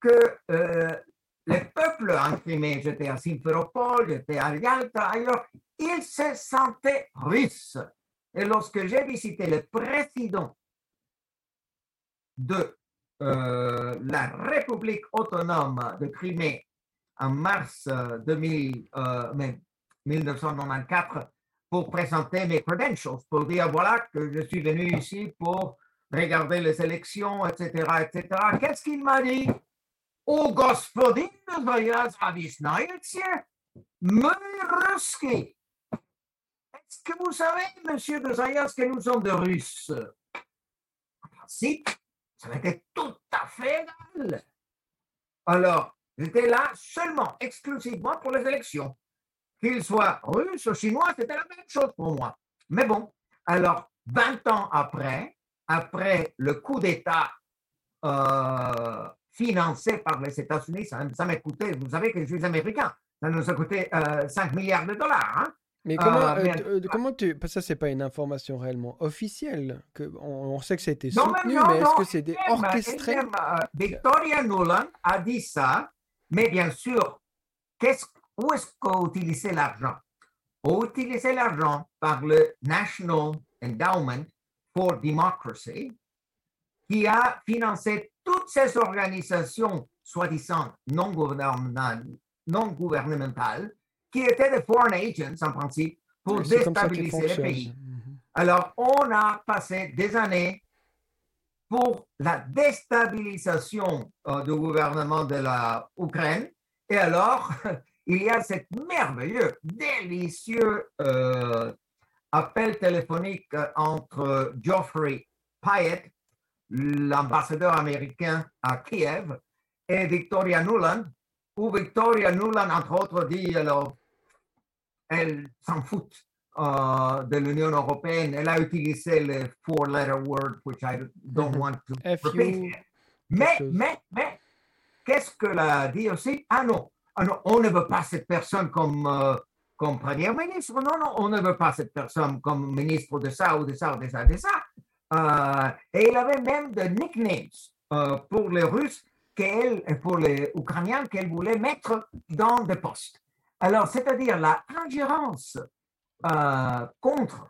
que le peuple en Crimée, j'étais à Simferopol, j'étais à Yalta, ailleurs, ils se sentaient russes. Et lorsque j'ai visité le président de la République autonome de Crimée en mars 1994 pour présenter mes credentials, pour dire voilà que je suis venu ici pour regarder les élections, etc., etc., qu'est-ce qu'il m'a dit? Ô gospodin Zayas avisnaïtsie, my ruski. Est-ce que vous savez, monsieur de Zayas, que nous sommes de Russes? Si, ça m'était tout à fait égal. Alors, j'étais là seulement, exclusivement pour les élections. Qu'ils soient russes ou chinois, c'était la même chose pour moi. Mais bon, alors, 20 ans après le coup d'État financé par les États-Unis, ça m'a coûté, vous savez que je suis américain, ça nous a coûté 5 milliards de dollars, hein. Mais comment tu... Parce que ça, ce n'est pas une information réellement officielle. On sait que ça a été soutenu, mais est-ce que c'est orchestré? Victoria Nuland a dit ça, mais bien sûr, où est-ce qu'on utilisait l'argent? On utilisait l'argent par le National Endowment for Democracy, qui a financé toutes ces organisations soi-disant non gouvernementales qui étaient des foreign agents, en principe, pour déstabiliser le pays. Alors, on a passé des années pour la déstabilisation du gouvernement de l'Ukraine. Et alors, il y a cette merveilleux, délicieux appel téléphonique entre Geoffrey Pyatt, l'ambassadeur américain à Kiev, et Victoria Nuland, où Victoria Nuland, entre autres, dit... alors. Elle s'en fout de l'Union européenne. Elle a utilisé le four-letter word, which I don't want to repeat. Mais qu'est-ce que la DOC? Ah non, on ne veut pas cette personne comme première ministre. Non, on ne veut pas cette personne comme ministre de ça ou de ça ou de ça ou de ça. Et il avait même des nicknames pour les Russes et pour les Ukrainiens qu'elle voulait mettre dans des postes. Alors, c'est-à-dire la ingérence contre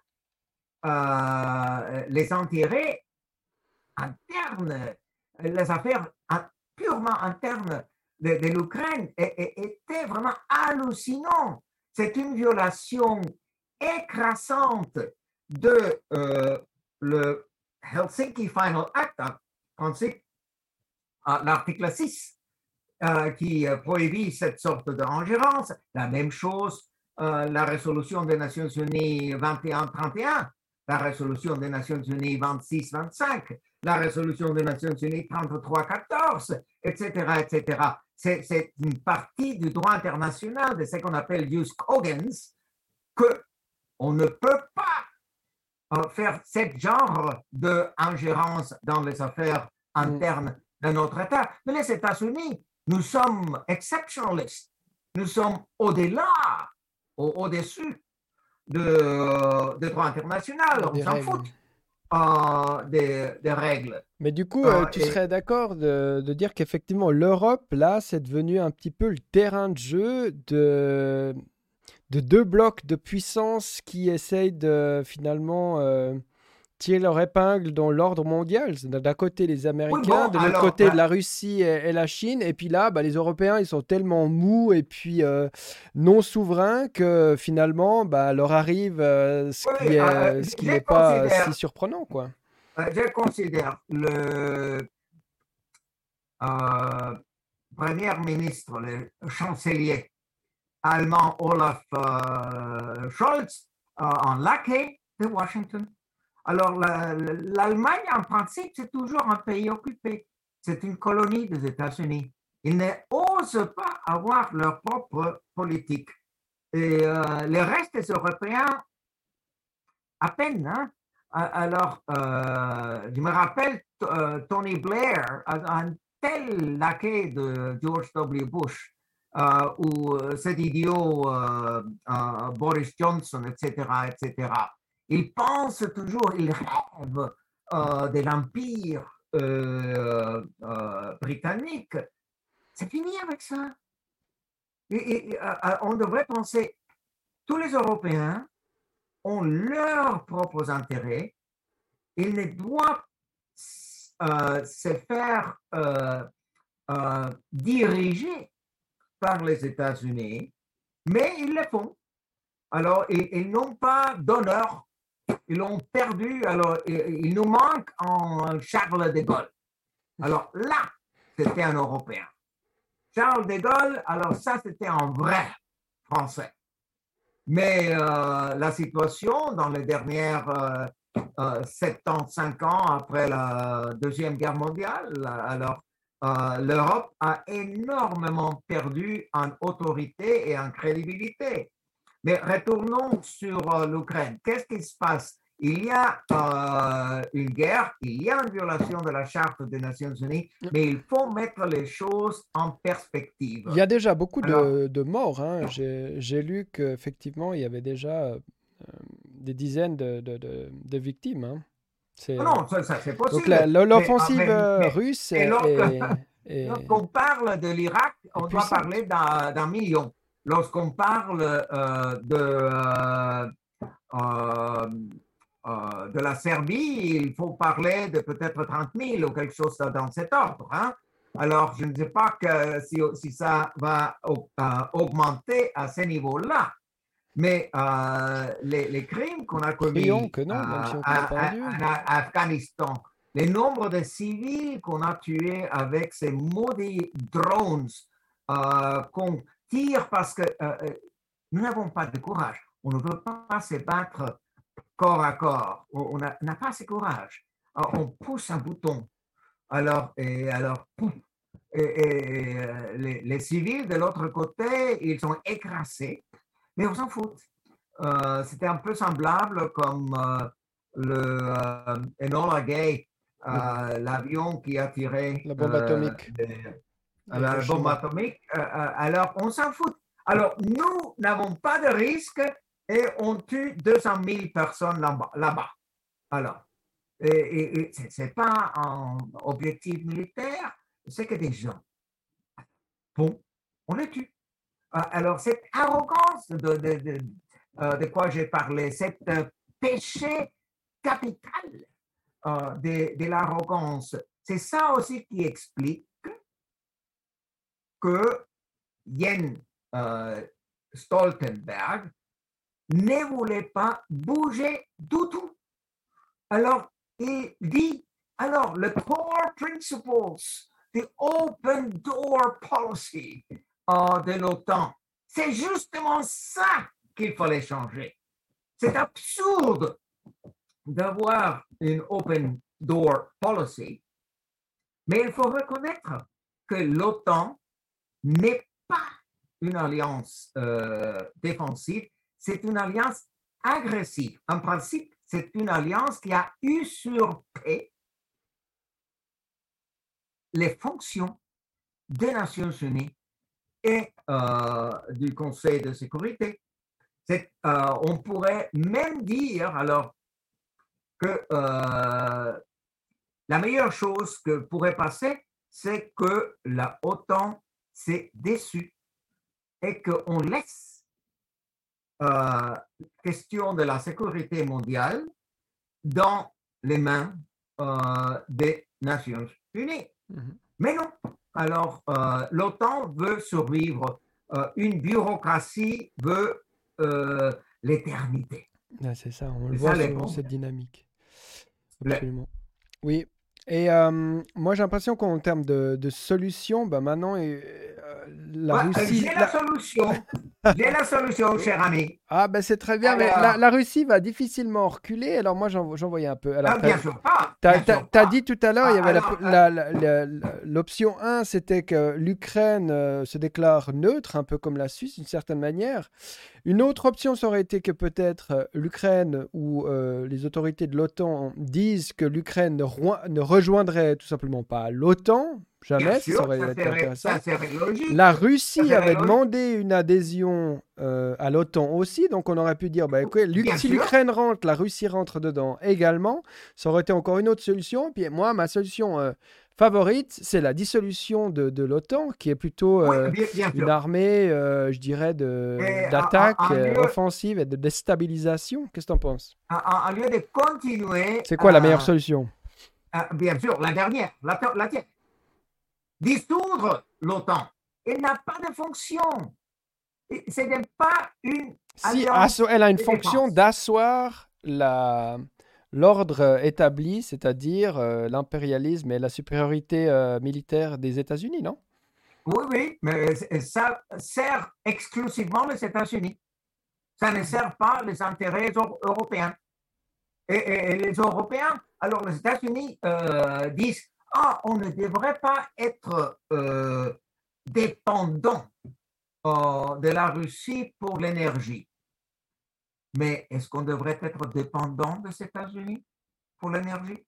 les intérêts internes, les affaires purement internes de l'Ukraine était vraiment hallucinant. C'est une violation écrasante de le Helsinki Final Act, en principe, l'article 6, qui prohibit cette sorte d'ingérence. La même chose, la résolution des Nations Unies 21-31, la résolution des Nations Unies 26-25, la résolution des Nations Unies 33-14, etc., etc. C'est une partie du droit international de ce qu'on appelle jus cogens, qu'on ne peut pas faire ce genre d'ingérence dans les affaires internes de notre État. Mais les États-Unis, nous sommes exceptionnalistes. Nous sommes au-delà, au-dessus du droit international. On s'en fout des règles. Mais du coup, tu serais d'accord de dire qu'effectivement, l'Europe, là, c'est devenu un petit peu le terrain de jeu de deux blocs de puissance qui essayent de finalement tirer leur épingle dans l'ordre mondial. D'un côté, les Américains, de l'autre côté, de la Russie et la Chine. Et puis là, les Européens, ils sont tellement mous et puis non souverains que finalement, leur arrive ce qui n'est pas si surprenant, quoi. Je considère le premier ministre, le chancelier allemand Olaf Scholz, en laquais de Washington. Alors, l'Allemagne, en principe, c'est toujours un pays occupé. C'est une colonie des États-Unis. Ils n'osent pas avoir leur propre politique. Et les restes des Européens, à peine. Hein? Alors, je me rappelle Tony Blair, un tel laquais de George W. Bush, ou cet idiot Boris Johnson, etc., etc., ils pensent toujours, ils rêvent de l'Empire britannique. C'est fini avec ça. Et on devrait penser, tous les Européens ont leurs propres intérêts. Ils ne doivent se faire diriger par les États-Unis, mais ils le font. Alors, ils n'ont pas d'honneur. Ils l'ont perdu, alors il nous manque en Charles de Gaulle. Alors là, c'était un Européen. Charles de Gaulle, alors ça, c'était un vrai Français. Mais la situation dans les dernières 75 ans après la Deuxième Guerre mondiale, alors l'Europe a énormément perdu en autorité et en crédibilité. Mais retournons sur l'Ukraine. Qu'est-ce qui se passe? Il y a une guerre, il y a une violation de la Charte des Nations Unies, mais il faut mettre les choses en perspective. Il y a déjà beaucoup de morts. Hein. J'ai lu qu'effectivement, il y avait déjà des dizaines de victimes. Hein. Non, ça c'est possible. Donc l'offensive russe... Lorsqu'on parle de l'Irak, on doit parler d'un million. Lorsqu'on parle de la Serbie, il faut parler de peut-être 30 000 ou quelque chose dans cet ordre. Hein? Alors, je ne sais pas si ça va augmenter à ce niveau-là. Mais les crimes qu'on a commis en Afghanistan, les nombres de civils qu'on a tués avec ces maudits drones qu'on tire parce que nous n'avons pas de courage. On ne veut pas se battre corps à corps. On n'a pas ce courage. Alors, on pousse un bouton. Alors les civils de l'autre côté, ils sont écrasés, mais on s'en fout. C'était un peu semblable comme le Enola Gay, l'avion qui a tiré la bombe atomique. la bombe atomique. Alors, on s'en fout. Alors, nous n'avons pas de risque et on tue 200 000 personnes là-bas. Alors, ce n'est pas un objectif militaire, c'est que des gens. Bon, on les tue. Alors, cette arrogance de quoi j'ai parlé, cet péché capital de l'arrogance, c'est ça aussi qui explique que Jens Stoltenberg ne voulait pas bouger du tout. Alors, il dit, alors, le core principles, the open door policy de l'OTAN, c'est justement ça qu'il fallait changer. C'est absurde d'avoir une open door policy, mais il faut reconnaître que l'OTAN n'est pas une alliance défensive, c'est une alliance agressive. En principe, c'est une alliance qui a usurpé les fonctions des Nations Unies et du Conseil de sécurité. On pourrait même dire alors que la meilleure chose que pourrait passer, c'est que la OTAN s'est déçue et qu'on laisse la question de la sécurité mondiale dans les mains des Nations Unies. Mm-hmm. Mais non, alors l'OTAN veut survivre, une bureaucratie veut l'éternité. Ah, c'est ça, on le voit dans cette dynamique. Absolument. Oui. Et moi, j'ai l'impression qu'en termes de solution, ben maintenant, la Russie... J'ai la solution, cher ami. Ah, ben c'est très bien, alors... mais la Russie va difficilement reculer. Alors moi, j'en voyais un peu. Alors, bien sûr pas. Tu as dit tout à l'heure, il y avait l'option 1, c'était que l'Ukraine se déclare neutre, un peu comme la Suisse, d'une certaine manière. Une autre option, ça aurait été que peut-être l'Ukraine ou les autorités de l'OTAN disent que l'Ukraine ne rejoindrait tout simplement pas l'OTAN. Jamais, sûr, ça aurait été intéressant. La Russie avait demandé une adhésion à l'OTAN aussi, donc on aurait pu dire bah, écoutez, si l'Ukraine rentre, la Russie rentre dedans également. Ça aurait été encore une autre solution. Puis moi, ma solution favorite, c'est la dissolution de l'OTAN, qui est plutôt une armée, je dirais, d'attaque offensive et de déstabilisation. Qu'est-ce que tu en penses ? En lieu de continuer... C'est quoi la meilleure solution ? Bien sûr, la dernière, la tienne. Dissoudre l'OTAN. Elle n'a pas de fonction. Ce n'est pas une alliance. Si, elle a une fonction d'asseoir l'ordre établi, c'est-à-dire l'impérialisme et la supériorité militaire des États-Unis, non ? Oui, mais ça sert exclusivement les États-Unis. Ça ne sert pas les intérêts européens. Et les Européens, alors les États-Unis disent on ne devrait pas être dépendant de la Russie pour l'énergie. Mais est-ce qu'on devrait être dépendant des États-Unis pour l'énergie?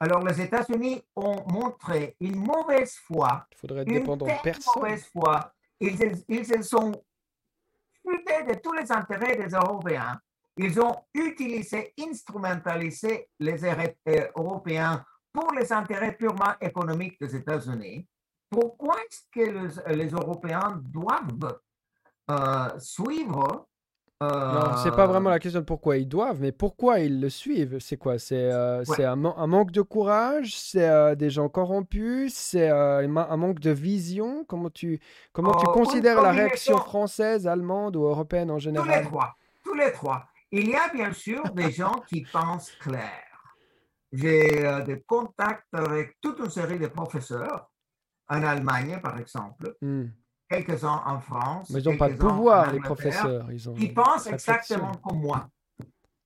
Alors, les États-Unis ont montré une mauvaise foi. Il faudrait être dépendant de personne. Mauvaise foi. Ils se sont foutés de tous les intérêts des Européens. Ils ont utilisé, instrumentalisé les Européens pour les intérêts purement économiques des États-Unis. Pourquoi est-ce que les Européens doivent suivre Non, c'est pas vraiment la question de pourquoi ils doivent, mais pourquoi ils le suivent. C'est quoi ? C'est un manque de courage, c'est des gens corrompus, c'est un manque de vision. Comment tu considères la réaction française, allemande ou européenne en général ? Tous les trois. Il y a bien sûr des gens qui pensent clair. J'ai des contacts avec toute une série de professeurs, en Allemagne par exemple, quelques-uns en France. Mais ils n'ont pas de pouvoir, les professeurs. Ils pensent exactement comme moi.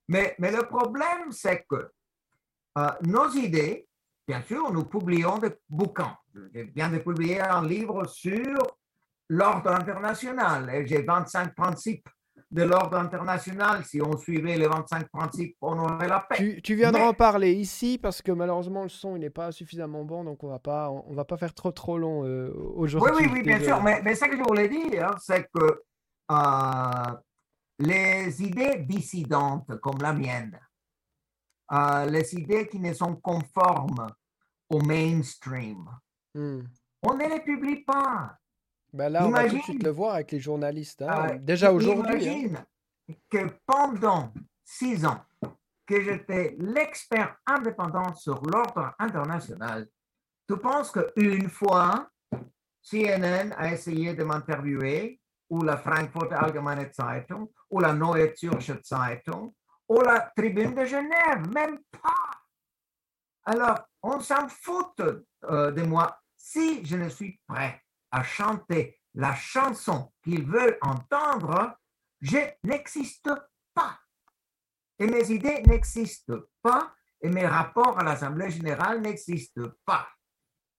Mais le problème, c'est que nos idées, bien sûr, nous publions des bouquins. Je viens de publier un livre sur l'ordre international et j'ai 25 principes de l'ordre international. Si on suivait les 25 principes, on aurait la paix. Tu viendras en parler ici parce que malheureusement, le son il n'est pas suffisamment bon, donc on ne va pas faire trop long aujourd'hui. Oui, bien sûr. Mais ce que je voulais dire, c'est que les idées dissidentes comme la mienne, les idées qui ne sont conformes au mainstream, on ne les publie pas. Ben là, on va tout de suite le voir avec les journalistes. Hein. Déjà aujourd'hui. Imagine que pendant 6 ans, que j'étais l'expert indépendant sur l'ordre international, tu penses qu'une fois, CNN a essayé de m'interviewer, ou la Frankfurter Allgemeine Zeitung, ou la Neue Zürcher Zeitung, ou la Tribune de Genève, même pas. Alors, on s'en fout de moi si je ne suis prêt à chanter la chanson qu'ils veulent entendre, je n'existe pas. Et mes idées n'existent pas, et mes rapports à l'Assemblée générale n'existent pas.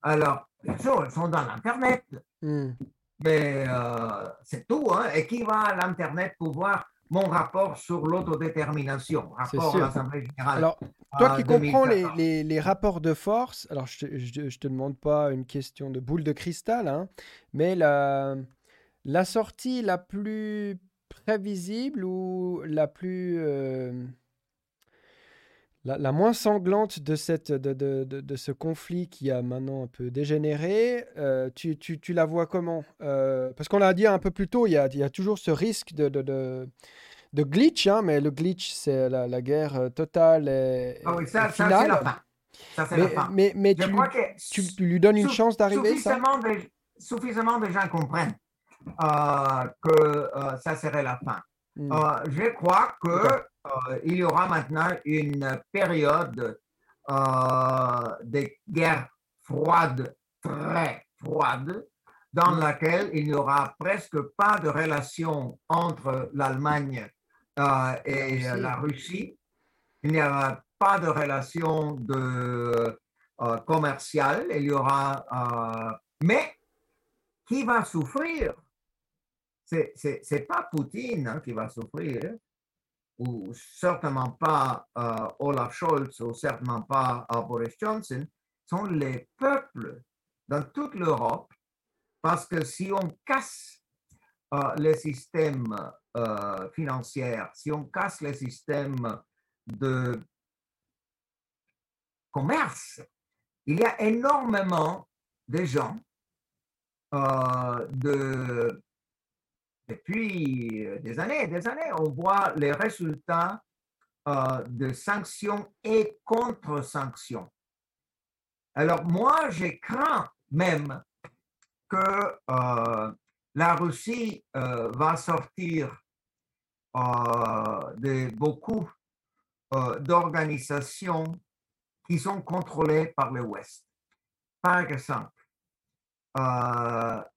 Alors, bien sûr, ils sont dans l'Internet, mais c'est tout. Hein. Et qui va à l'Internet pour voir mon rapport sur l'autodétermination, rapport à l'Assemblée générale? Alors, toi qui comprends les rapports de force, alors je te demande pas une question de boule de cristal, hein, mais la sortie la plus prévisible ou la plus la moins sanglante de ce conflit qui a maintenant un peu dégénéré, tu la vois comment? Parce qu'on l'a dit un peu plus tôt, il y a toujours ce risque de glitch, hein, mais le glitch, c'est la guerre totale et finale. Ça, c'est la fin. Mais tu lui donnes une chance d'arriver, ça? Suffisamment de gens comprennent que ça serait la fin. Je crois que il y aura maintenant une période de guerre froide, très froide, dans laquelle il n'y aura presque pas de relation entre l'Allemagne et la Russie. Il n'y aura pas de relation commerciale. Il y aura, mais qui va souffrir? C'est pas Poutine, hein, qui va souffrir, ou certainement pas Olaf Scholz, ou certainement pas Boris Johnson, sont les peuples dans toute l'Europe, parce que si on casse les systèmes financiers, si on casse les systèmes de commerce, il y a énormément de gens depuis des années, on voit les résultats de sanctions et contre-sanctions. Alors moi, j'ai craint même que la Russie va sortir de beaucoup d'organisations qui sont contrôlées par l'Ouest. Par exemple, la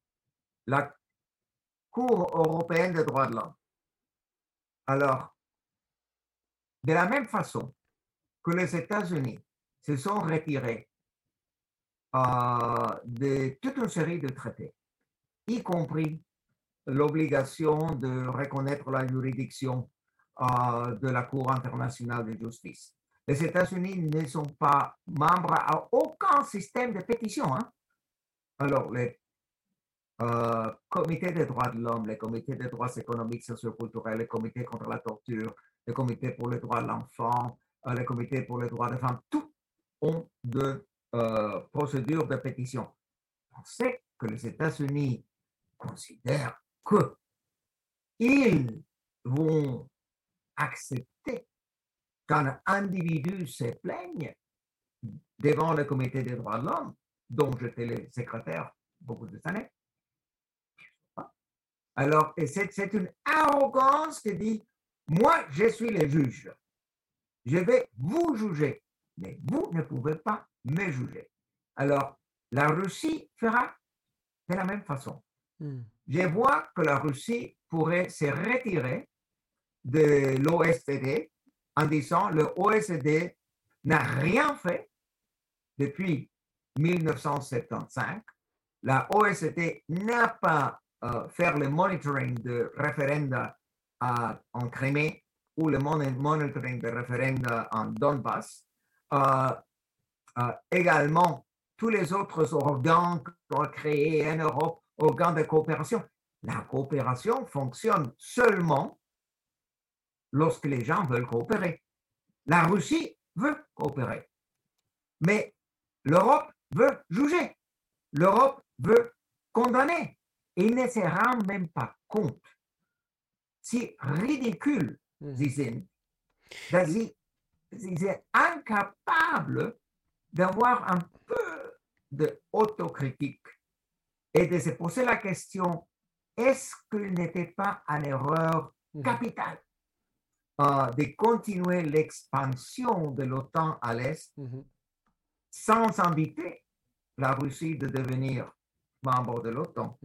Cour européenne des droits de l'homme. Alors, de la même façon que les États-Unis se sont retirés de toute une série de traités, y compris l'obligation de reconnaître la juridiction de la Cour internationale de justice. Les États-Unis ne sont pas membres à aucun système de pétition. Hein? Alors, les comité des droits de l'homme, les comités des droits économiques, socioculturels, les comités contre la torture, les comités pour les droits de l'enfant, les comités pour les droits des femmes, tous ont de procédures de pétition. On sait que les États-Unis considèrent qu'ils vont accepter qu'un individu se plaigne devant le comité des droits de l'homme, dont j'étais le secrétaire beaucoup de années. Alors, et c'est une arrogance qui dit, moi, je suis le juge. Je vais vous juger, mais vous ne pouvez pas me juger. Alors, la Russie fera de la même façon. Je vois que la Russie pourrait se retirer de l'OSCE en disant, le OSCE n'a rien fait depuis 1975. La OSCE n'a pas faire le monitoring de référenda en Crimée ou le monitoring de référendums en Donbass. Également, tous les autres organes qu'on créés en Europe, organes de coopération. La coopération fonctionne seulement lorsque les gens veulent coopérer. La Russie veut coopérer, mais l'Europe veut juger, l'Europe veut condamner. Et il ne se rend même pas compte. C'est ridicule, Zizine. Ils sont incapables d'avoir un peu d'autocritique et de se poser la question, est-ce qu'il n'était pas une erreur capitale de continuer l'expansion de l'OTAN à l'Est sans inviter la Russie de devenir membre de l'OTAN.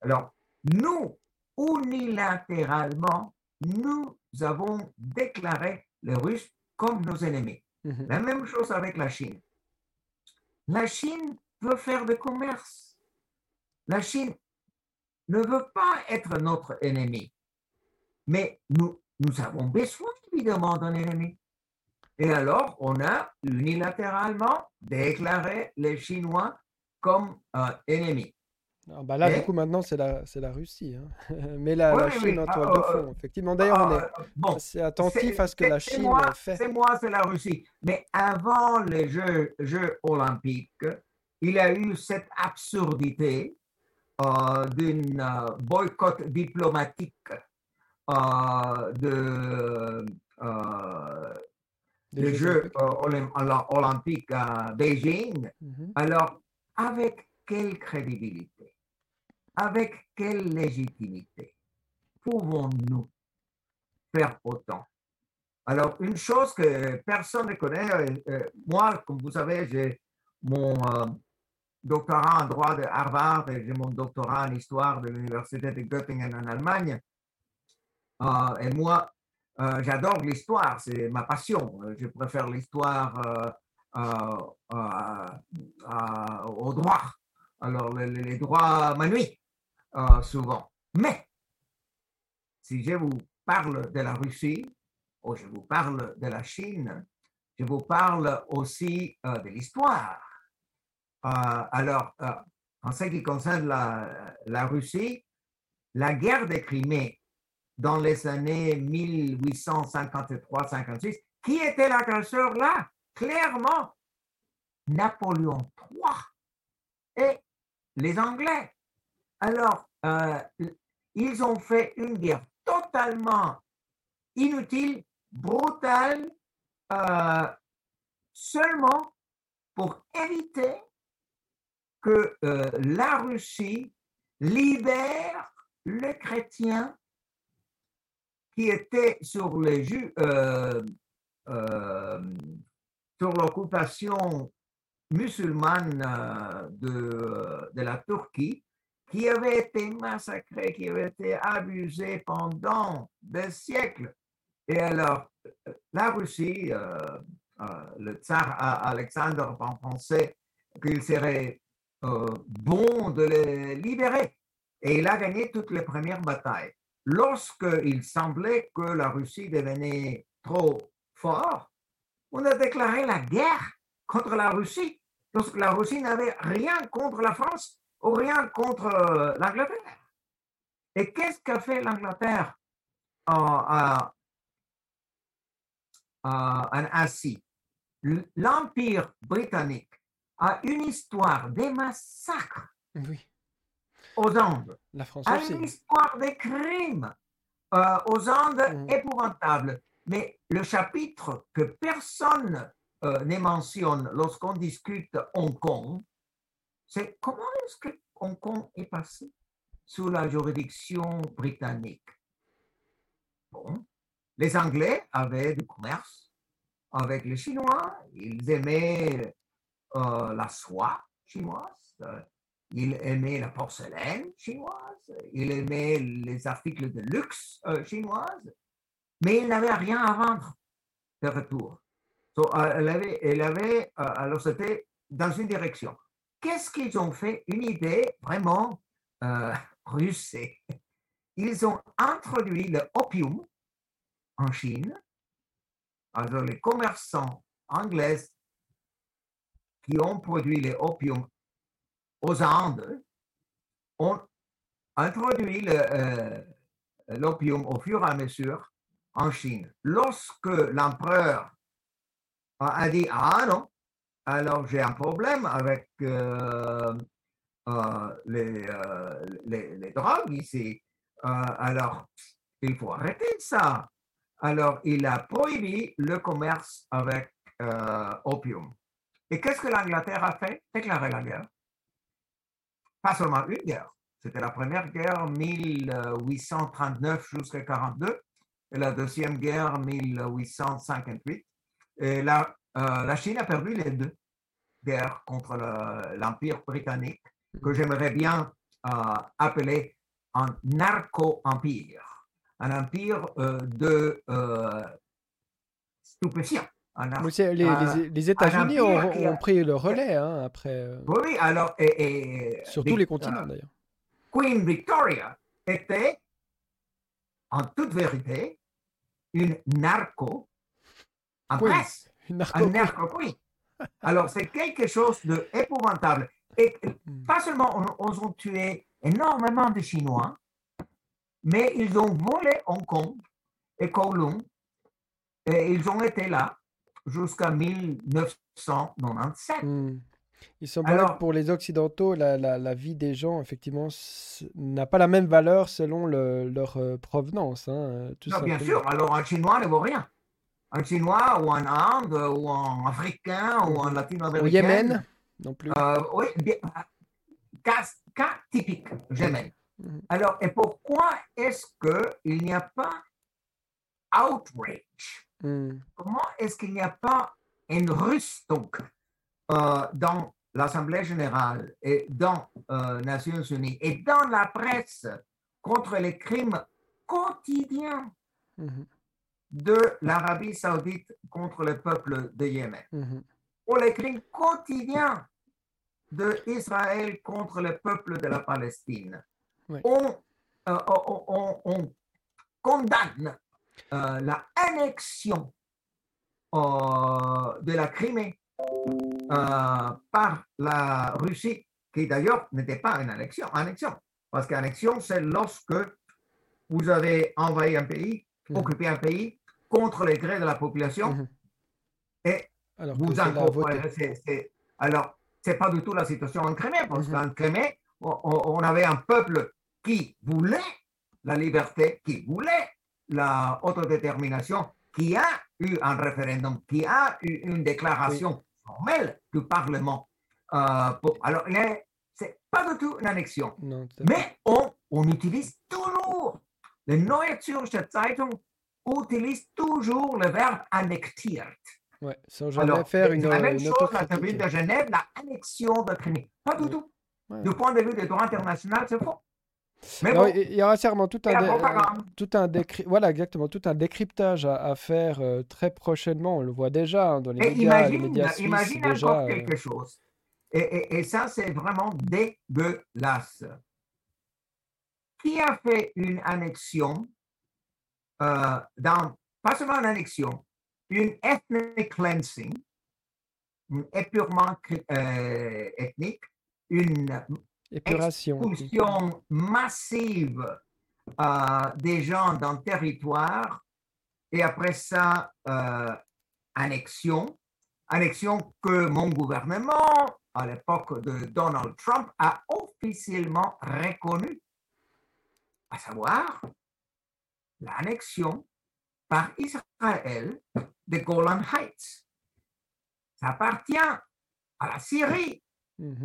Alors, nous, unilatéralement, nous avons déclaré les Russes comme nos ennemis. La même chose avec la Chine. La Chine veut faire du commerce. La Chine ne veut pas être notre ennemi. Mais nous avons besoin évidemment d'un ennemi. Et alors, on a unilatéralement déclaré les Chinois comme ennemis. Bah là, du coup, maintenant, c'est la Russie. Hein. Mais la Chine en toile de fond, effectivement. D'ailleurs, on est assez attentif à ce que la Chine fait. C'est la Russie. Mais avant les Jeux olympiques, il y a eu cette absurdité d'un boycott diplomatique des Jeux olympiques à Beijing. Alors, avec quelle crédibilité? Avec quelle légitimité pouvons-nous faire autant? Alors, une chose que personne ne connaît, moi, comme vous savez, j'ai mon doctorat en droit de Harvard et j'ai mon doctorat en histoire de l'université de Göttingen en Allemagne. Et moi, j'adore l'histoire, c'est ma passion. Je préfère l'histoire au droit. Alors, les droits m'ennuient. Souvent. Mais, si je vous parle de la Russie, ou je vous parle de la Chine, je vous parle aussi de l'histoire. Alors, en ce qui concerne la Russie, la guerre de Crimée dans les années 1853-56, qui était l'agresseur là? Clairement, Napoléon III et les Anglais. Alors, ils ont fait une guerre totalement inutile, brutale, seulement pour éviter que la Russie libère les chrétiens qui étaient sur l'occupation musulmane de la Turquie, qui avait été massacré, qui avait été abusé pendant des siècles. Et alors, la Russie, le tsar Alexandre pensait qu'il serait bon de les libérer. Et il a gagné toutes les premières batailles. Lorsqu'il semblait que la Russie devenait trop forte, on a déclaré la guerre contre la Russie, lorsque la Russie n'avait rien contre la France. Ou rien contre l'Angleterre. Et qu'est-ce qu'a fait l'Angleterre en Asie? L'Empire britannique a une histoire des massacres aux Andes, une histoire des crimes aux Andes épouvantables. Mais le chapitre que personne ne mentionne lorsqu'on discute Hong Kong, c'est comment est-ce que Hong Kong est passé sous la juridiction britannique. Bon, les Anglais avaient du commerce avec les Chinois, ils aimaient la soie chinoise, ils aimaient la porcelaine chinoise, ils aimaient les articles de luxe chinoises, mais ils n'avaient rien à vendre de retour. Donc, alors c'était dans une direction. Qu'est-ce qu'ils ont fait? Une idée vraiment russe ils ont introduit le opium en Chine. Alors, les commerçants anglais qui ont produit le opium aux Indes ont introduit l'opium au fur et à mesure en Chine. Lorsque l'empereur a dit « Ah non, alors j'ai un problème avec les drogues ici, alors il faut arrêter ça ». Alors, il a prohibé le commerce avec opium. Et qu'est-ce que l'Angleterre a fait? Déclarer la guerre. Pas seulement une guerre. C'était la première guerre 1839 jusqu'à 1842, et la deuxième guerre 1858. Et la Chine a perdu les deux guerres contre l'Empire britannique, que j'aimerais bien appeler un narco-empire. Un empire de stupéfiants. Les États-Unis ont pris le relais après. Oui, alors. Et sur tous les continents d'ailleurs. Queen Victoria était, en toute vérité, une narco empresse. Une narco queen. Alors, c'est quelque chose d'épouvantable. Et pas seulement on a tué énormément de Chinois, mais ils ont volé Hong Kong et Kowloon, et ils ont été là jusqu'à 1997. Mmh. Il semblerait que pour les Occidentaux, la vie des gens, effectivement, n'a pas la même valeur selon leur provenance. Bien sûr, alors un Chinois ne vaut rien. Un Chinois ou un Inde, ou un Africain, ou un Latino-Américain. Au Yémen, non plus. Oui, cas typique, Yémen. Alors, et pourquoi est-ce qu'il n'y a pas outrage? Comment est-ce qu'il n'y a pas une rüstung dans l'Assemblée générale et dans les Nations unies et dans la presse contre les crimes quotidiens de l'Arabie saoudite contre le peuple de Yémen, ou les crimes quotidiens d'Israël contre le peuple de la Palestine? Oui. On condamne la annexion de la Crimée par la Russie, qui d'ailleurs n'était pas une annexion, parce qu'annexion, c'est lorsque vous avez envahi un pays, occupé un pays contre les gré de la population, et alors, vous alors, c'est pas du tout la situation en Crimée, parce qu'en Crimée, on avait un peuple qui voulait la liberté, qui voulait l'autodétermination, qui a eu un référendum, qui a eu une déclaration formelle du Parlement. Alors, ce n'est pas du tout une annexion. Non, mais on utilise toujours, les Neue Zürcher Zeitung utilise toujours le verbe « annektiert ». Ouais, sans jamais faire une la même chose à la tribune de Genève, la annexion de Crimée. Pas du tout. Ouais. Du point de vue des droits internationaux, c'est faux. Mais alors, il y aura sûrement tout un décryptage à faire très prochainement. On le voit déjà dans les médias. Imagine encore quelque chose. Et ça, c'est vraiment dégueulasse. Qui a fait une annexion, pas seulement une annexion, une ethnic cleansing, un épurement ethnique, une expulsion massive des gens dans le territoire, et après ça, annexion que mon gouvernement, à l'époque de Donald Trump, a officiellement reconnue, à savoir l'annexion par Israël des Golan Heights. Ça appartient à la Syrie. Les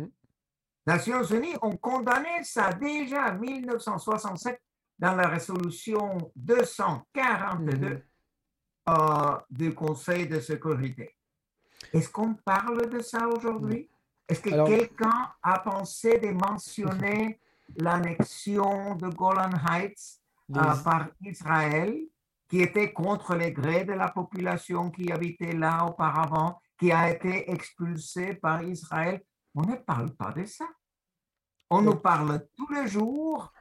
Nations Unies ont condamné ça déjà en 1967 dans la résolution 242 du Conseil de sécurité. Est-ce qu'on parle de ça aujourd'hui? Est-ce que quelqu'un a pensé de mentionner l'annexion de Golan Heights par Israël, qui était contre les grés de la population qui habitait là auparavant, qui a été expulsée par Israël? On ne parle pas de ça. On nous parle tous les jours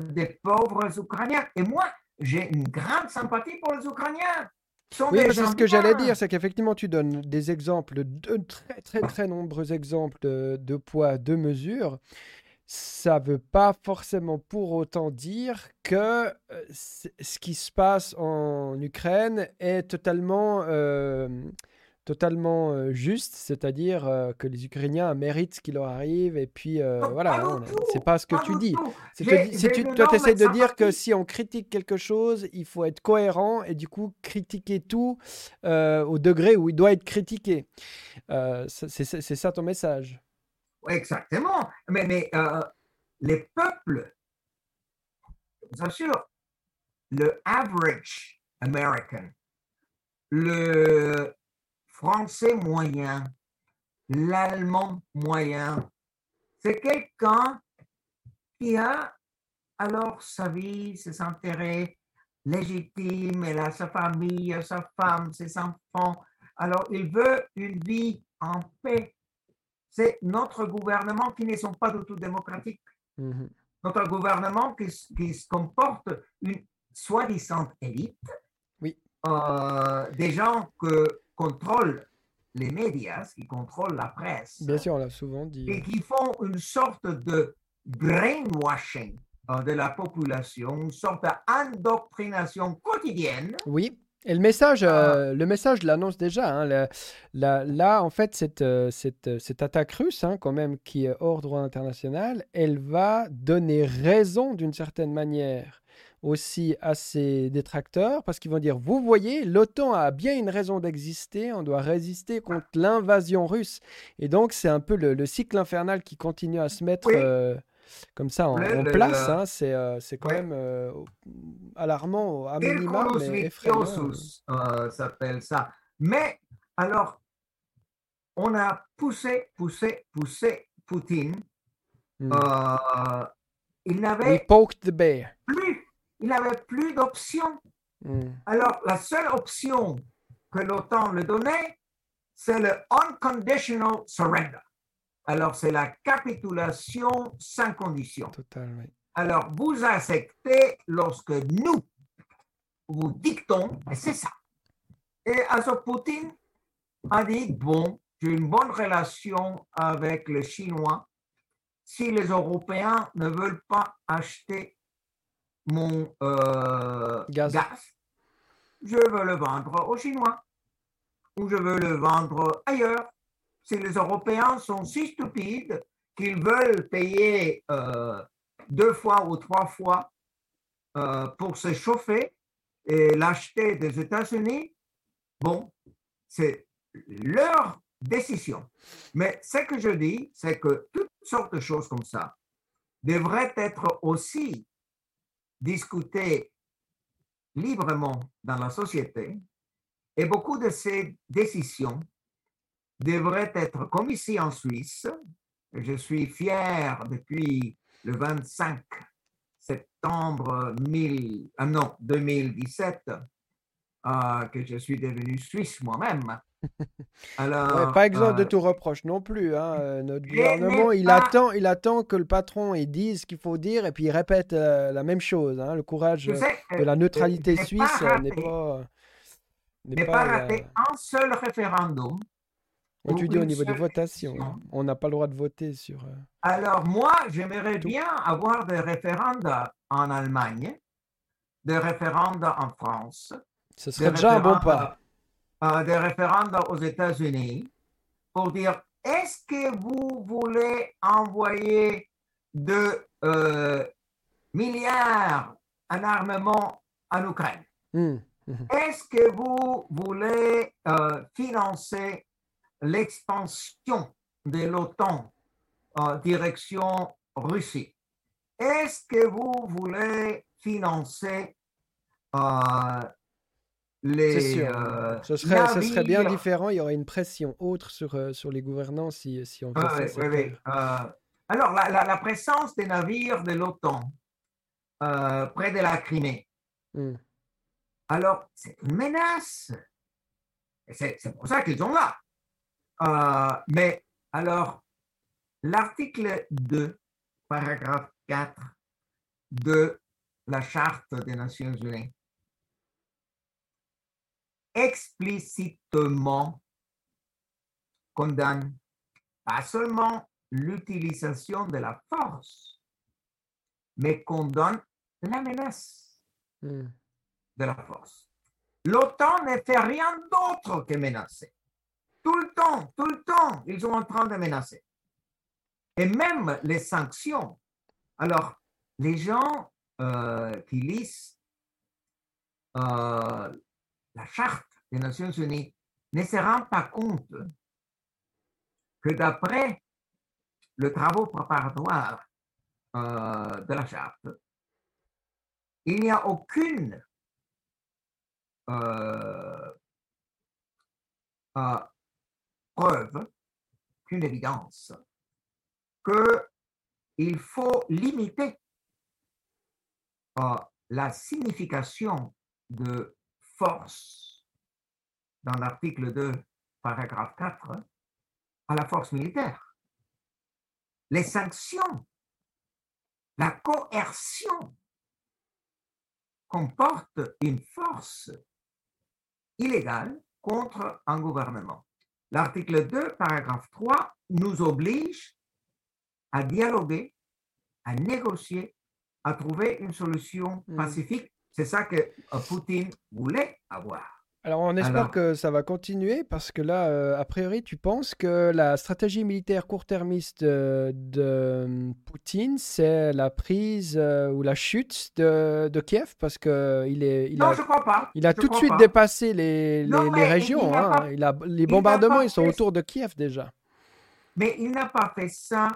des pauvres Ukrainiens. Et moi, j'ai une grande sympathie pour les Ukrainiens. Oui, c'est ce que j'allais dire, c'est qu'effectivement, tu donnes des exemples, de très nombreux exemples de poids, de mesures. Ça ne veut pas forcément pour autant dire que ce qui se passe en Ukraine est totalement juste, c'est-à-dire que les Ukrainiens méritent ce qui leur arrive, et puis voilà, c'est pas ce que tu dis. Toi, tu essaies de dire que si on critique quelque chose, il faut être cohérent, et du coup, critiquer tout au degré où il doit être critiqué. C'est ça ton message. Exactement, mais les peuples, bien sûr, le average American, le Français moyen, l'Allemand moyen, c'est quelqu'un qui a alors sa vie, ses intérêts légitimes, elle a sa famille, sa femme, ses enfants. Alors, il veut une vie en paix. C'est notre gouvernement qui ne sont pas du tout démocratiques. Mmh. Notre gouvernement qui se comporte une soi-disant élite, oui. Des gens que contrôlent les médias, qui contrôlent la presse. Bien sûr, on l'a souvent dit. Et qui font une sorte de brainwashing de la population, une sorte d'endoctrination quotidienne. Oui. Et le message l'annonce déjà. Hein, là, en fait, cette attaque russe, hein, quand même, qui est hors droit international, elle va donner raison, d'une certaine manière, aussi à ses détracteurs, parce qu'ils vont dire, vous voyez, l'OTAN a bien une raison d'exister, on doit résister contre l'invasion russe. Et donc, c'est un peu le cycle infernal qui continue à se mettre... Oui. Comme ça, en place, hein, c'est quand même alarmant, à minima, mais effrayant. S'appelle ça. Mais alors, on a poussé Poutine. Il n'avait plus d'options. Alors, la seule option que l'OTAN lui donnait, c'est le unconditional surrender. Alors, c'est la capitulation sans condition. Totalement. Alors, vous acceptez lorsque nous vous dictons, et c'est ça. Et alors, Poutine a dit, bon, j'ai une bonne relation avec les Chinois. Si les Européens ne veulent pas acheter mon gaz, je veux le vendre aux Chinois ou je veux le vendre ailleurs. Si les Européens sont si stupides qu'ils veulent payer 2 fois ou 3 fois pour se chauffer et l'acheter des États-Unis, bon, c'est leur décision. Mais ce que je dis, c'est que toutes sortes de choses comme ça devraient être aussi discutées librement dans la société et beaucoup de ces décisions devrait être comme ici en Suisse. Je suis fier depuis le 25 septembre 2017 que je suis devenu Suisse moi-même. Alors, ouais, pas exemple de tout reproche non plus. Hein. Notre gouvernement, il attend que le patron il dise ce qu'il faut dire et puis il répète la même chose. Hein. Le courage de la neutralité suisse n'est pas raté un seul référendum. On étudie au niveau des votations. On n'a pas le droit de voter sur... Alors moi, j'aimerais bien avoir des référendums en Allemagne, des référendums en France. Ce serait déjà un bon pas. Des référendums aux États-Unis pour dire, est-ce que vous voulez envoyer 2 milliards en armement en Ukraine? Est-ce que vous voulez financer l'expansion de l'OTAN en direction Russie? Est-ce que vous voulez financer les ce serait bien différent, il y aurait une pression autre sur les gouvernants si on fait ça. Oui. Alors, la présence des navires de l'OTAN près de la Crimée, alors, c'est une menace. C'est pour ça qu'ils sont là. Mais alors, l'article 2, paragraphe 4 de la Charte des Nations Unies, explicitement condamne pas seulement l'utilisation de la force, mais condamne la menace de la force. L'OTAN ne fait rien d'autre que menacer. Tout le temps, ils sont en train de menacer. Et même les sanctions. Alors, les gens qui lisent la Charte des Nations Unies ne se rendent pas compte que d'après le travail préparatoire de la Charte, il n'y a aucune preuve, aucune évidence qu'il faut limiter la signification de force dans l'article 2, paragraphe 4, à la force militaire. Les sanctions, la coercion comportent une force illégale contre un gouvernement. L'article 2, paragraphe 3, nous oblige à dialoguer, à négocier, à trouver une solution pacifique. C'est ça que Poutine voulait avoir. Alors, on espère que ça va continuer parce que là, a priori, tu penses que la stratégie militaire court-termiste de Poutine, c'est la prise ou la chute de Kiev parce qu'il est... Non, je ne crois pas. Il a tout de suite dépassé les régions. Les bombardements, ils sont autour de Kiev déjà. Mais il n'a pas fait ça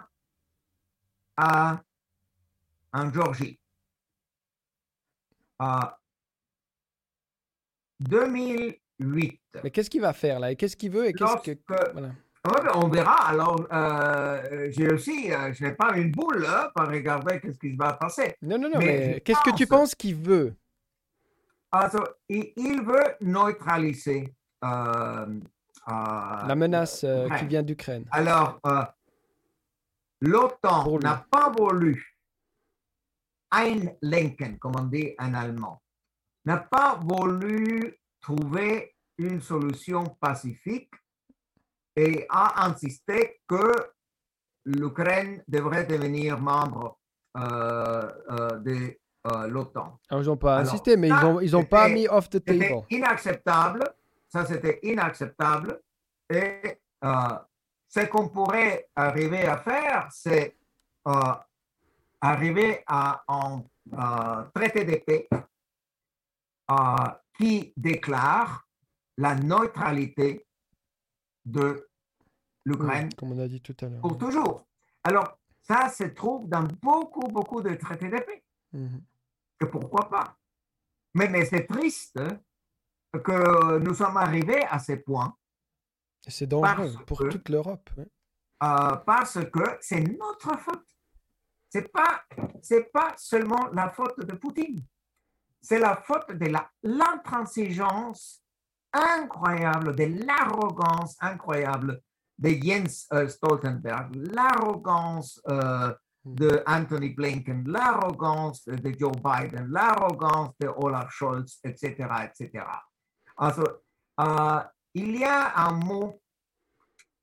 en Géorgie. 2008. Mais qu'est-ce qu'il va faire là? Et qu'est-ce qu'il veut? Et voilà. On verra. Alors, j'ai aussi, je n'ai pas une boule pour regarder ce qui va passer. Non. Mais qu'est-ce que tu penses qu'il veut? Alors, il veut neutraliser la menace qui vient d'Ukraine. Alors, l'OTAN n'a pas voulu, einlenken, comme on dit en allemand, n'a pas voulu trouver une solution pacifique et a insisté que l'Ukraine devrait devenir membre de l'OTAN. Alors, ils n'ont pas insisté, mais ils n'ont pas mis off the table. C'était inacceptable. Ça, c'était inacceptable. Et ce qu'on pourrait arriver à faire, c'est arriver à un traité de paix qui déclare la neutralité de l'Ukraine, comme on a dit tout à l'heure, pour toujours. Alors, ça se trouve dans beaucoup de traités de paix. Et pourquoi pas? Mais c'est triste que nous sommes arrivés à ce point. C'est dangereux pour toute l'Europe. Parce que c'est notre faute. C'est pas seulement la faute de Poutine. C'est la faute de l'intransigeance incroyable, de l'arrogance incroyable de Jens Stoltenberg, l'arrogance de Anthony Blinken, l'arrogance de Joe Biden, l'arrogance de Olaf Scholz, etc. Also, il y a un mot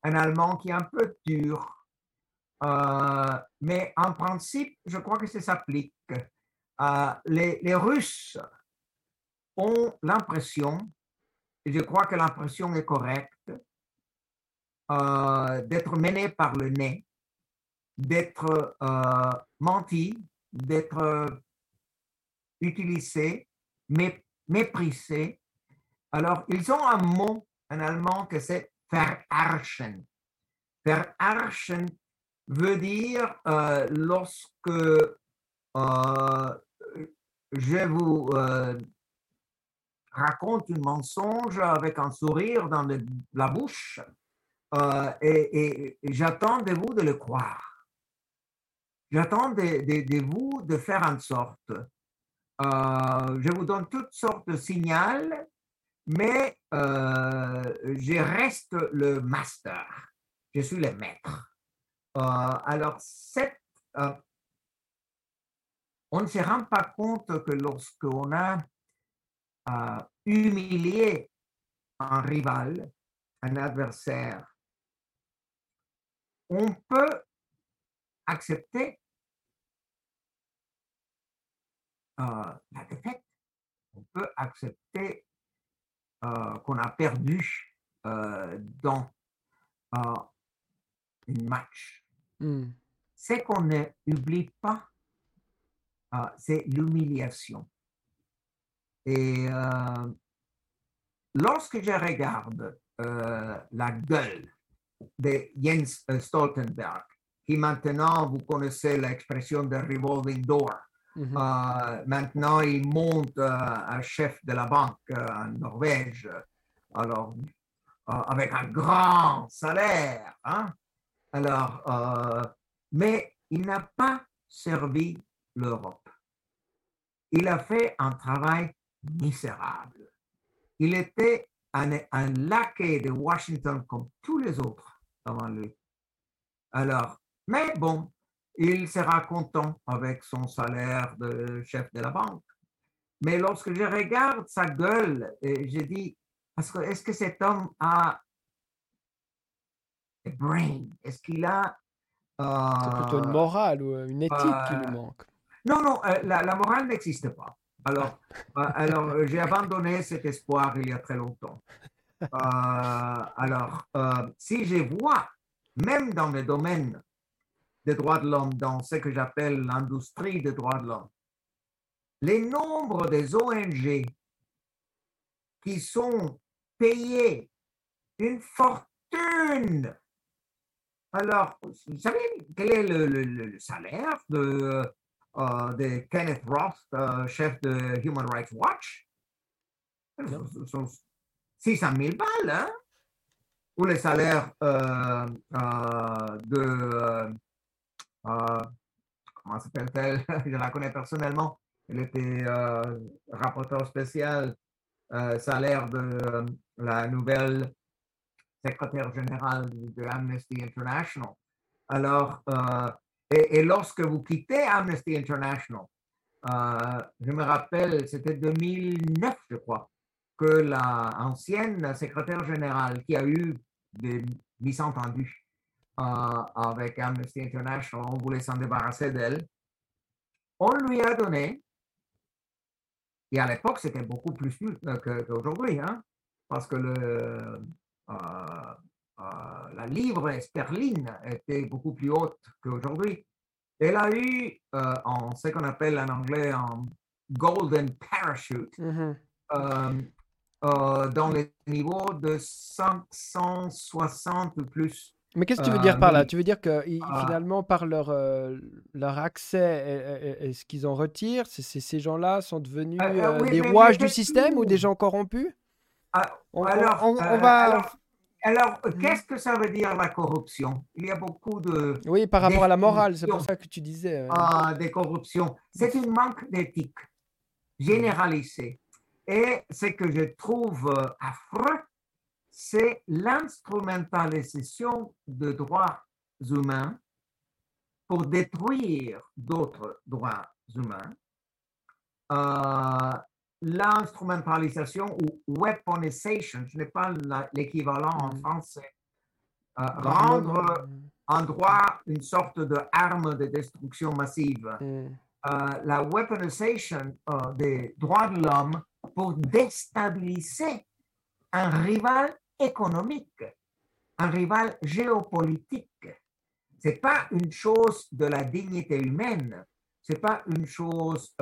en allemand qui est un peu dur, mais en principe, je crois que ça s'applique. Les Russes ont l'impression, et je crois que l'impression est correcte, d'être menés par le nez, d'être mentis, d'être utilisés, méprisés. Alors, ils ont un mot en allemand que c'est « verarschen ». « Verarschen » veut dire lorsque... je vous raconte un mensonge avec un sourire dans la bouche et j'attends de vous de le croire. J'attends de vous de faire en sorte. Je vous donne toutes sortes de signaux, mais je reste le master. Je suis le maître. Alors, cette On ne se rend pas compte que lorsqu'on a humilié un rival, un adversaire, on peut accepter la défaite, on peut accepter qu'on a perdu dans un match. Mm. C'est qu'on n'oublie pas, c'est l'humiliation. Et lorsque je regarde la gueule de Jens Stoltenberg, qui maintenant, vous connaissez l'expression de revolving door, mm-hmm. Maintenant il monte un chef de la banque en Norvège, alors, avec un grand salaire, hein? Alors, mais il n'a pas servi l'Europe. Il a fait un travail misérable. Il était un laquais de Washington comme tous les autres avant lui. Alors, mais bon, il sera content avec son salaire de chef de la banque. Mais lorsque je regarde sa gueule, je dis, est-ce que cet homme a « brain » ? Est-ce qu'il a… C'est plutôt une morale ou une éthique qui lui manque. Non, la morale n'existe pas. Alors, j'ai abandonné cet espoir il y a très longtemps. Si je vois, même dans le domaine des droits de l'homme, dans ce que j'appelle l'industrie des droits de l'homme, les nombres des ONG qui sont payés une fortune. Alors, vous savez quel est le salaire de Kenneth Roth, chef de Human Rights Watch? Ce sont 600 000 balles, hein? Ou le salaire de... comment s'appelle-t-elle? Je la connais personnellement. Elle était rapporteur spécial, salaire de la nouvelle secrétaire générale de Amnesty International. Alors, et lorsque vous quittez Amnesty International, je me rappelle, c'était 2009, je crois, que l'ancienne secrétaire générale qui a eu des mésentendus avec Amnesty International, on voulait s'en débarrasser d'elle. On lui a donné, et à l'époque c'était beaucoup plus qu'aujourd'hui, hein, parce que la livre sterline était beaucoup plus haute qu'aujourd'hui. Elle a eu, ce qu'on appelle en anglais, un golden parachute, mm-hmm. Dans les niveaux de 560 ou plus. Mais qu'est-ce que tu veux dire par là ? Tu veux dire que finalement, par leur accès et ce qu'ils en retirent, ces gens-là sont devenus des rouages du système ou des gens corrompus ? Alors, qu'est-ce que ça veut dire la corruption ? Il y a beaucoup de... Oui, par rapport à la morale, c'est pour ça que tu disais. Des corruptions. C'est un manque d'éthique généralisé. Et ce que je trouve affreux, c'est l'instrumentalisation de droits humains pour détruire d'autres droits humains, l'instrumentalisation ou weaponisation, je n'ai pas l'équivalent en français, rendre un droit une sorte d'arme de destruction massive, la weaponisation des droits de l'homme pour déstabiliser un rival économique, un rival géopolitique. Ce n'est pas une chose de la dignité humaine, ce n'est pas une chose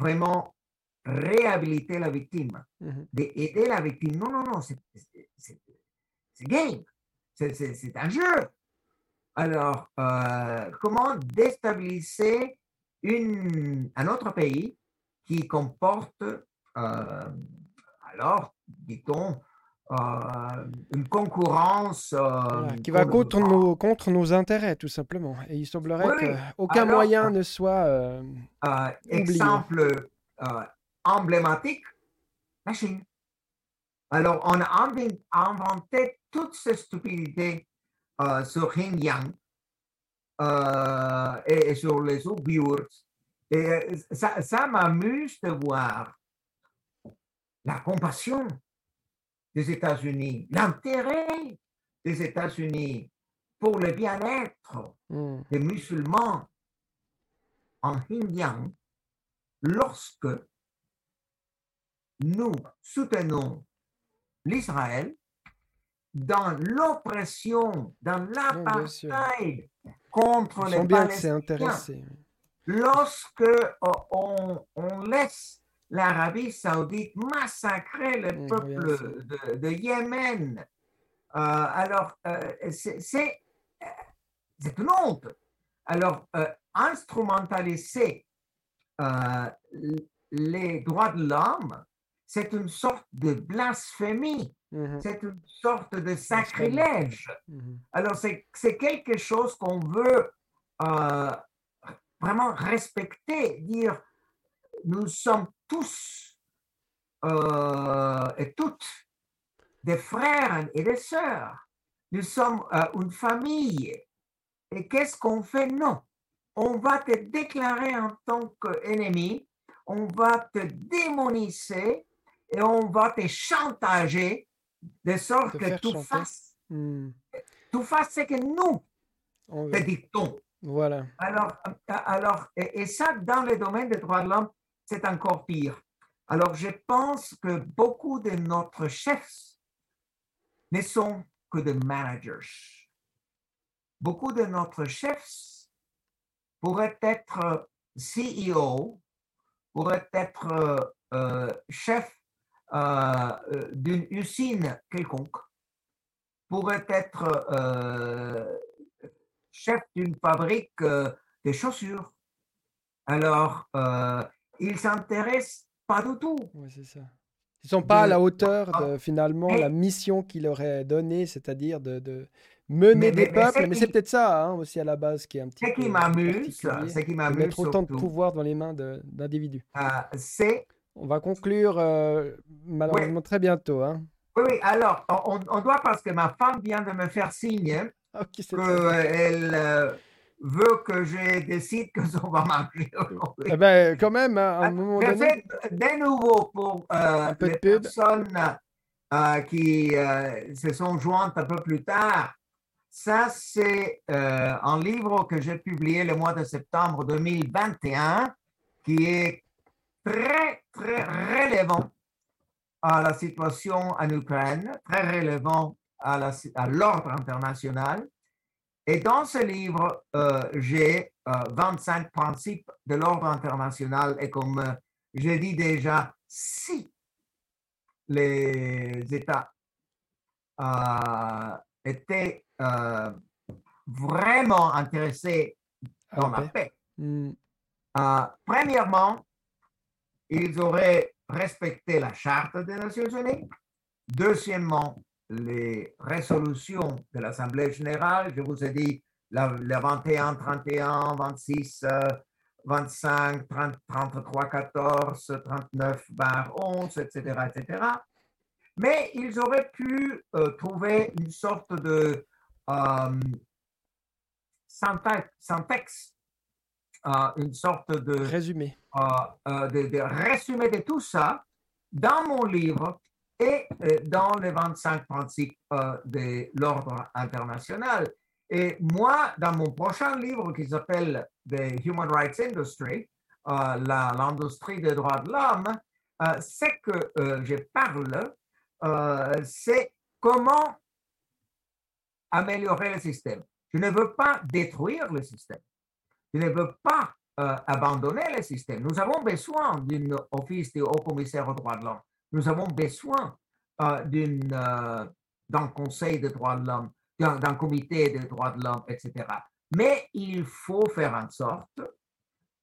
vraiment réhabiliter la victime, d'aider la victime. Non, c'est game, c'est un jeu. Alors, comment déstabiliser un autre pays qui comporte... Alors, dit-on, une concurrence... qui va contre nos intérêts, tout simplement. Et il semblerait qu'aucun moyen ne soit oublié. Exemple emblématique, la Chine. Alors, on a inventé toutes ces stupidités sur Xinjiang et sur les Ouïghours Et ça m'amuse de voir la compassion des États-Unis, l'intérêt des États-Unis pour le bien-être des musulmans en Xinjiang lorsque nous soutenons l'Israël dans l'oppression, dans l'apartheid contre les Palestiniens. Lorsque on laisse l'Arabie Saoudite massacrer le peuple de Yémen, c'est une honte. Alors, instrumentaliser les droits de l'homme, c'est une sorte de blasphémie, c'est une sorte de sacrilège. Alors, c'est quelque chose qu'on veut vraiment respecter, dire nous sommes tous et toutes des frères et des sœurs, nous sommes une famille. Et qu'est-ce qu'on fait? Non, on va te déclarer en tant qu'ennemi, on va te démoniser et on va te chantager de sorte que tu fasses ce que nous te dictons. Voilà. Alors et ça, dans le domaine des droits de l'homme, c'est encore pire. Alors, je pense que beaucoup de notre chefs ne sont que des managers. Beaucoup de notre chefs pourraient être CEO, pourraient être chef d'une usine quelconque, pourraient être chef d'une fabrique de chaussures. Alors, ils s'intéressent pas du tout. Oui, c'est ça. Ils ne sont pas à la hauteur de, finalement, la mission qu'il leur est donnée, c'est-à-dire de mener des peuples. Mais c'est peut-être ça, hein, aussi, à la base, qui est un petit peu particulier. Ce qui m'amuse, mettre autant de pouvoir dans les mains d'individus. On va conclure, malheureusement, très bientôt. Hein. Oui, alors, on doit, parce que ma femme vient de me faire signe qu'elle... veut que je décide que ça va marcher aujourd'hui. Eh bien, quand même, à un moment donné... De nouveau, pour les personnes qui se sont jointes un peu plus tard, ça, c'est un livre que j'ai publié le mois de septembre 2021 qui est très, très relevant à la situation en Ukraine, très relevant à l'ordre international. Et dans ce livre, j'ai 25 principes de l'ordre international. Et comme je dis déjà, si les États étaient vraiment intéressés dans la paix, premièrement, ils auraient respecté la Charte des Nations Unies. Deuxièmement, les résolutions de l'Assemblée générale, je vous ai dit les 21, 31, 26, 25, 30, 33, 14, 39/11, etc. Mais ils auraient pu trouver une sorte de syntaxe, une sorte de résumé de résumé de tout ça dans mon livre et dans les 25 principes de l'ordre international. Et moi, dans mon prochain livre qui s'appelle « The Human Rights Industry l'industrie des droits de l'homme », c'est que je parle, c'est comment améliorer le système. Je ne veux pas détruire le système. Je ne veux pas abandonner le système. Nous avons besoin d'un office du haut commissaire aux droits de l'homme. Nous avons besoin d'un conseil des droits de l'homme, d'un comité des droits de l'homme, etc. Mais il faut faire en sorte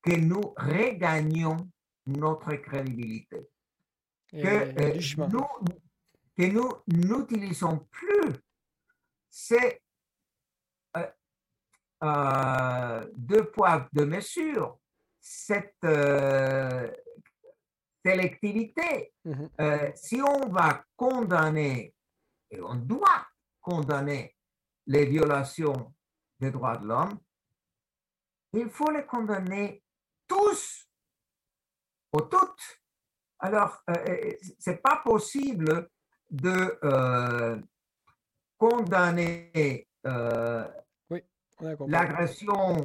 que nous regagnions notre crédibilité. Que nous n'utilisons plus ces deux poids, deux mesures, cette... sélectivité. Si on va condamner, et on doit condamner les violations des droits de l'homme, il faut les condamner tous ou toutes. Alors, ce n'est pas possible de condamner l'agression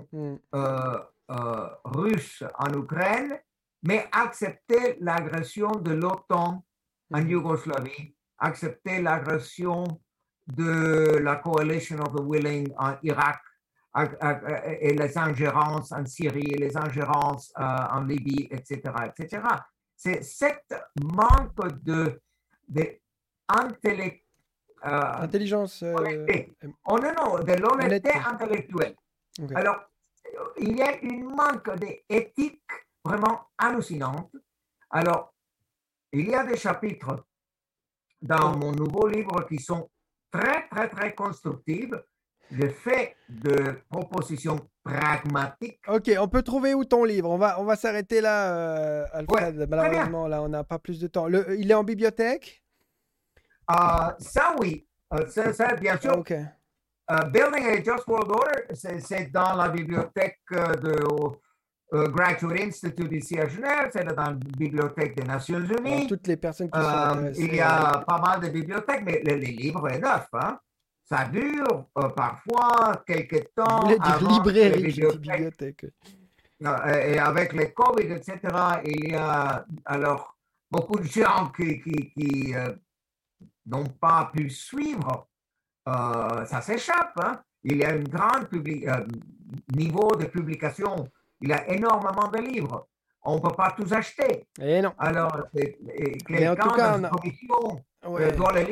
russe en Ukraine, mais accepter l'agression de l'OTAN en Yougoslavie, accepter l'agression de la Coalition of the Willing en Irak, et les ingérences en Syrie, les ingérences en Libye, etc., etc. C'est ce manque de l'honnêteté intellectuelle. Okay. Alors, il y a une manque d'éthique vraiment hallucinante. Alors, il y a des chapitres dans mon nouveau livre qui sont très, très, très constructifs. Je fais de propositions pragmatiques. Ok, on peut trouver où ton livre ? On va s'arrêter là, Alfred. Ouais, malheureusement, là, on n'a pas plus de temps. Il est en bibliothèque ? Ça, oui. Ça, bien sûr. Ok. Building a Just World Order, c'est dans la bibliothèque de Graduate Institute ici à Genève, c'est dans la bibliothèque des Nations Unies. Alors, toutes les personnes qui sont intéressées. Il y a pas mal de bibliothèques, mais les livres sont neufs, hein. Ça dure parfois quelques temps. Vous voulez dire librairie, bibliothèque. Et avec le Covid, etc., il y a alors beaucoup de gens qui n'ont pas pu suivre. Ça s'échappe. Hein. Il y a un grand niveau de publication. Il y a énormément de livres. On ne peut pas tous acheter. Et non. Alors, commission... Ouais. Doit le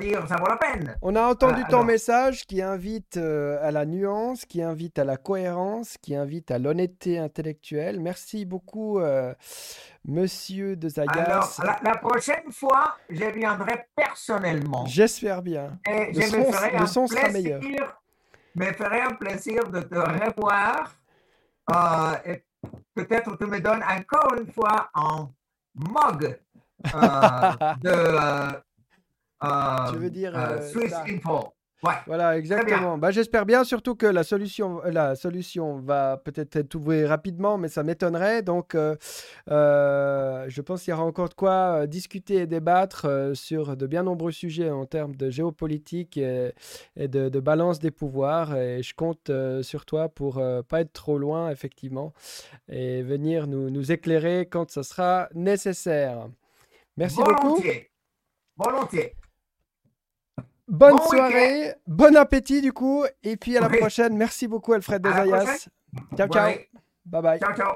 lire, ça vaut la peine. On a entendu ton message qui invite à la nuance, qui invite à la cohérence, qui invite à l'honnêteté intellectuelle. Merci beaucoup, Monsieur de Zayas. Alors, la prochaine fois, je viendrai personnellement. J'espère bien. Et me ferai un plaisir de te revoir. Et peut-être tu me donnes encore une fois un mug tu veux dire Swiss Info. Ouais. Voilà, exactement. Bah, j'espère bien, surtout que la solution va peut-être être trouvée rapidement, mais ça m'étonnerait. Donc, je pense qu'il y aura encore de quoi discuter et débattre sur de bien nombreux sujets en termes de géopolitique et de balance des pouvoirs. Et je compte sur toi pour pas être trop loin, effectivement, et venir nous éclairer quand ça sera nécessaire. Merci beaucoup. Volontiers. Bonne soirée, bon appétit du coup, et puis à la prochaine. Merci beaucoup Alfred de Zayas. Ciao, ciao. Bye bye. Ciao, ciao.